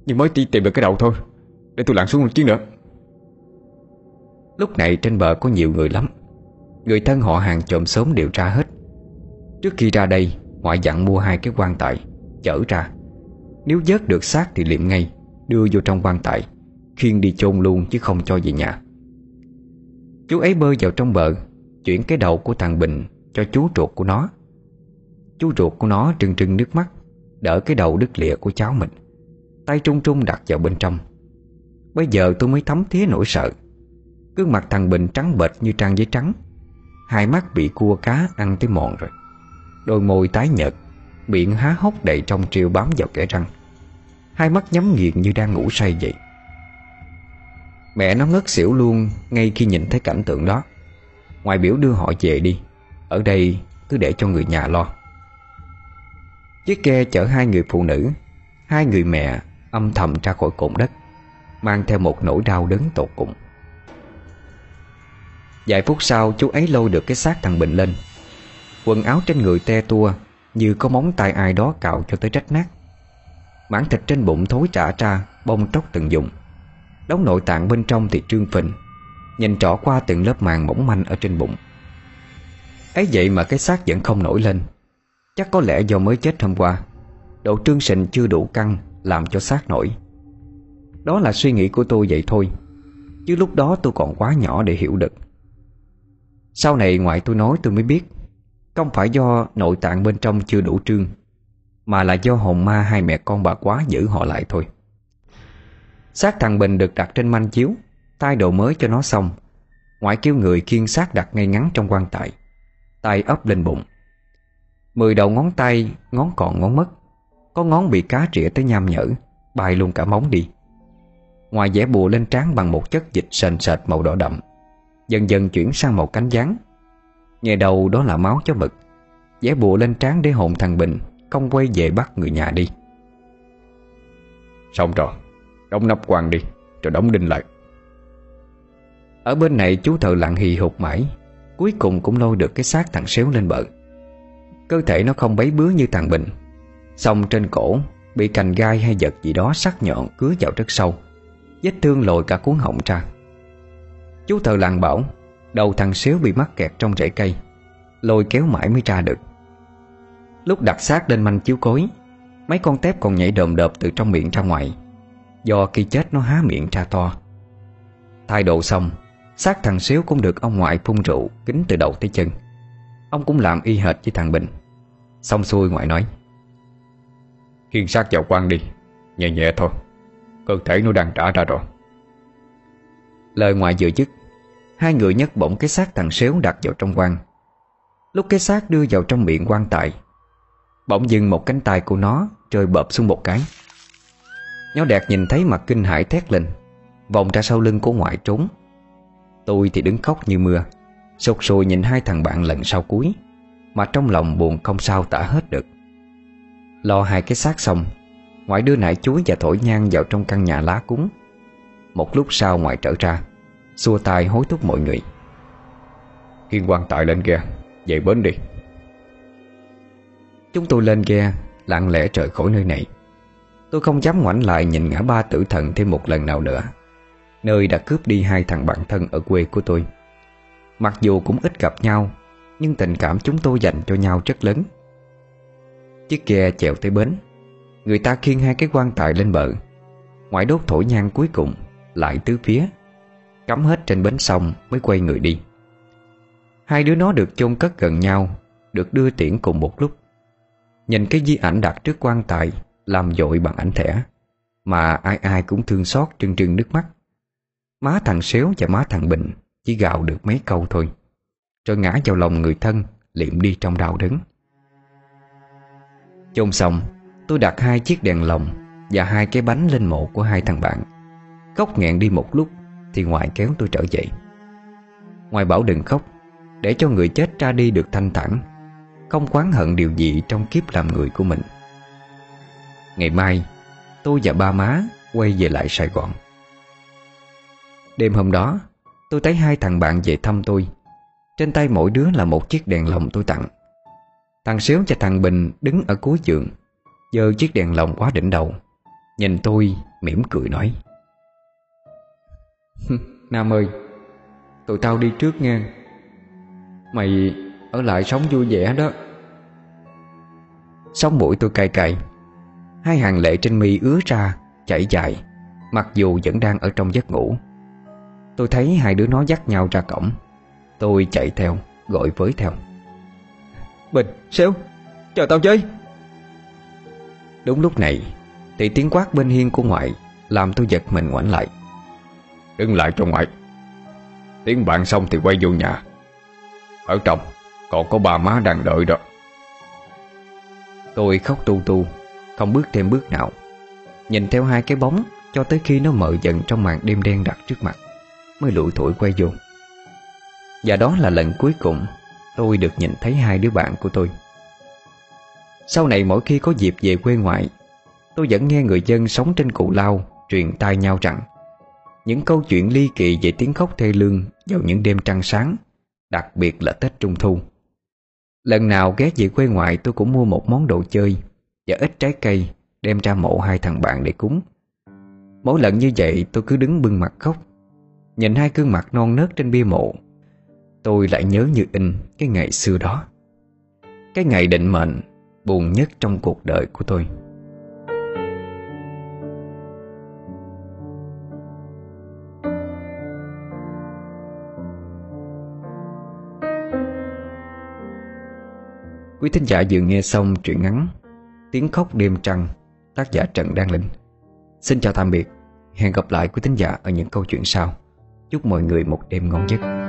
nhưng mới tìm được cái đầu thôi, để tôi lặn xuống một chuyến nữa." Lúc này trên bờ có nhiều người lắm, người thân họ hàng chòm xóm đều ra hết. Trước khi ra đây, ngoại dặn mua hai cái quan tài chở ra, nếu vớt được xác thì liệm ngay, đưa vô trong quan tài, khiêng đi chôn luôn chứ không cho về nhà. Chú ấy bơi vào trong bờ, chuyển cái đầu của thằng Bình cho chú ruột của nó. Chú ruột của nó trừng trừng nước mắt, đỡ cái đầu đứt lìa của cháu mình, tay trung trung đặt vào bên trong. Bây giờ tôi mới thấm thía nỗi sợ. Gương mặt thằng Bình trắng bệch như trang giấy trắng, hai mắt bị cua cá ăn tới mòn rồi, đôi môi tái nhợt, miệng há hốc đầy trong triều bám vào kẽ răng, hai mắt nhắm nghiền như đang ngủ say vậy. Mẹ nó ngất xỉu luôn ngay khi nhìn thấy cảnh tượng đó. Ngoại biểu đưa họ về đi, ở đây cứ để cho người nhà lo. Chiếc ghe chở hai người phụ nữ, hai người mẹ âm thầm ra khỏi cồn đất, mang theo một nỗi đau đớn tột cùng. Vài phút sau, chú ấy lôi được cái xác thằng Bình lên. Quần áo trên người te tua như có móng tay ai đó cạo cho tới rách nát. Mảng thịt trên bụng thối rã ra, bong tróc từng vùng. Đống nội tạng bên trong thì trương phình, nhìn rõ qua từng lớp màng mỏng manh ở trên bụng. Ấy vậy mà cái xác vẫn không nổi lên. Chắc có lẽ do mới chết hôm qua, độ trương sình chưa đủ căng làm cho xác nổi. Đó là suy nghĩ của tôi vậy thôi, chứ lúc đó tôi còn quá nhỏ để hiểu được. Sau này ngoại tôi nói tôi mới biết, không phải do nội tạng bên trong chưa đủ trương, mà là do hồn ma hai mẹ con bà quá giữ họ lại thôi. Xác thằng Bình được đặt trên manh chiếu, thay đồ mới cho nó xong, ngoại kêu người khiêng xác đặt ngay ngắn trong quan tài, tay ấp lên bụng. 10 đầu ngón tay, ngón còn ngón mất, có ngón bị cá rỉa tới nham nhở, bay luôn cả móng đi. Ngoài vẽ bùa lên trán bằng một chất dịch sền sệt màu đỏ đậm, dần dần chuyển sang màu cánh gián. Nghe đầu đó là máu chó mực, vẽ bùa lên trán để hồn thằng Bình không quay về bắt người nhà đi. Xong rồi, đóng nắp quan đi, rồi đóng đinh lại. Ở bên này chú thợ lặn hì hục mãi, cuối cùng cũng lôi được cái xác thằng Xéo lên bờ. Cơ thể nó không bấy bứa như thằng Bình, song trên cổ bị cành gai hay vật gì đó sắc nhọn cứa vào rất sâu, vết thương lồi cả cuống họng ra. Chú thợ làng bảo đầu thằng Xéo bị mắc kẹt trong rễ cây, lôi kéo mãi mới ra được. Lúc đặt xác lên manh chiếu cối, mấy con tép còn nhảy đồm đợp từ trong miệng ra ngoài, do khi chết nó há miệng ra to. Thay đồ xong, xác thằng Xéo cũng được ông ngoại phun rượu kín từ đầu tới chân. Ông cũng làm y hệt với thằng Bình. Xong xuôi, ngoại nói: "Khiêng xác vào quan đi, nhẹ nhẹ thôi, cơ thể nó đang trả ra rồi." Lời ngoại vừa dứt, hai người nhấc bổng cái xác thằng Xéo đặt vào trong quan. Lúc cái xác đưa vào trong miệng quan tài, bỗng dưng một cánh tay của nó rơi bợp xuống một cái. Nhó Đạt nhìn thấy mặt kinh hãi thét lên, vòng ra sau lưng của ngoại trốn. Tôi thì đứng khóc như mưa, sụt sùi nhìn hai thằng bạn lần sau cuối, mà trong lòng buồn không sao tả hết được. Lo hai cái xác xong, ngoại đưa nải chuối và thổi nhang vào trong căn nhà lá cúng. Một lúc sau ngoại trở ra, xua tay hối thúc mọi người: "Khiêng quan tài lên ghe, về bến đi." Chúng tôi lên ghe, lặng lẽ rời khỏi nơi này. Tôi không dám ngoảnh lại nhìn ngã ba tử thần thêm một lần nào nữa, nơi đã cướp đi hai thằng bạn thân ở quê của tôi. Mặc dù cũng ít gặp nhau, nhưng tình cảm chúng tôi dành cho nhau rất lớn. Chiếc ghe chèo tới bến, người ta khiêng hai cái quan tài lên bờ. Ngoại đốt thổi nhang cuối cùng, lại tứ phía, cắm hết trên bến xong mới quay người đi. Hai đứa nó được chôn cất gần nhau, được đưa tiễn cùng một lúc. Nhìn cái di ảnh đặt trước quan tài làm dội bằng ảnh thẻ, mà ai ai cũng thương xót trưng trưng nước mắt. Má thằng Xéo và má thằng Bình chỉ gào được mấy câu thôi, rồi ngã vào lòng người thân liệm đi trong đau đớn. Chôn xong, tôi đặt hai chiếc đèn lồng và hai cái bánh lên mộ của hai thằng bạn. Khóc nghẹn đi một lúc thì ngoại kéo tôi trở dậy. Ngoại bảo đừng khóc, để cho người chết ra đi được thanh thản, không oán hận điều gì trong kiếp làm người của mình. Ngày mai tôi và ba má quay về lại Sài Gòn. Đêm hôm đó, tôi thấy hai thằng bạn về thăm tôi. Trên tay mỗi đứa là một chiếc đèn lồng tôi tặng. Thằng Xéo và thằng Bình đứng ở cuối giường, giơ chiếc đèn lồng quá đỉnh đầu, nhìn tôi mỉm cười nói: "Nam ơi, tụi tao đi trước nha. Mày ở lại sống vui vẻ đó. Sống mũi tôi cay cay, hai hàng lệ trên mi ứa ra chảy dài, mặc dù vẫn đang ở trong giấc ngủ. Tôi thấy hai đứa nó dắt nhau ra cổng. Tôi chạy theo, gọi với theo: Bình, Xéo, chờ tao chơi. Đúng lúc này thì tiếng quát bên hiên của ngoại làm tôi giật mình ngoảnh lại. Đứng lại cho ngoại. Tiếng bạn xong thì quay vô nhà. Ở trong còn có bà má đang đợi đó. Tôi khóc tu tu, không bước thêm bước nào, nhìn theo hai cái bóng cho tới khi nó mờ dần trong màn đêm đen đặc trước mặt, mới lủi thủi quay vô. Và đó là lần cuối cùng tôi được nhìn thấy hai đứa bạn của tôi. Sau này mỗi khi có dịp về quê ngoại, tôi vẫn nghe người dân sống trên Cù Lao truyền tai nhau rằng những câu chuyện ly kỳ về tiếng khóc thê lương vào những đêm trăng sáng, đặc biệt là Tết Trung Thu. Lần nào ghé về quê ngoại, tôi cũng mua một món đồ chơi và ít trái cây đem ra mộ hai thằng bạn để cúng. Mỗi lần như vậy tôi cứ đứng bưng mặt khóc, nhìn hai gương mặt non nớt trên bia mộ. Tôi lại nhớ như in cái ngày xưa đó, cái ngày định mệnh buồn nhất trong cuộc đời của tôi. Quý thính giả vừa nghe xong truyện ngắn Tiếng Khóc Đêm Trăng, tác giả Trần Đăng Linh. Xin chào tạm biệt, hẹn gặp lại quý thính giả ở những câu chuyện sau. Chúc mọi người một đêm ngon giấc.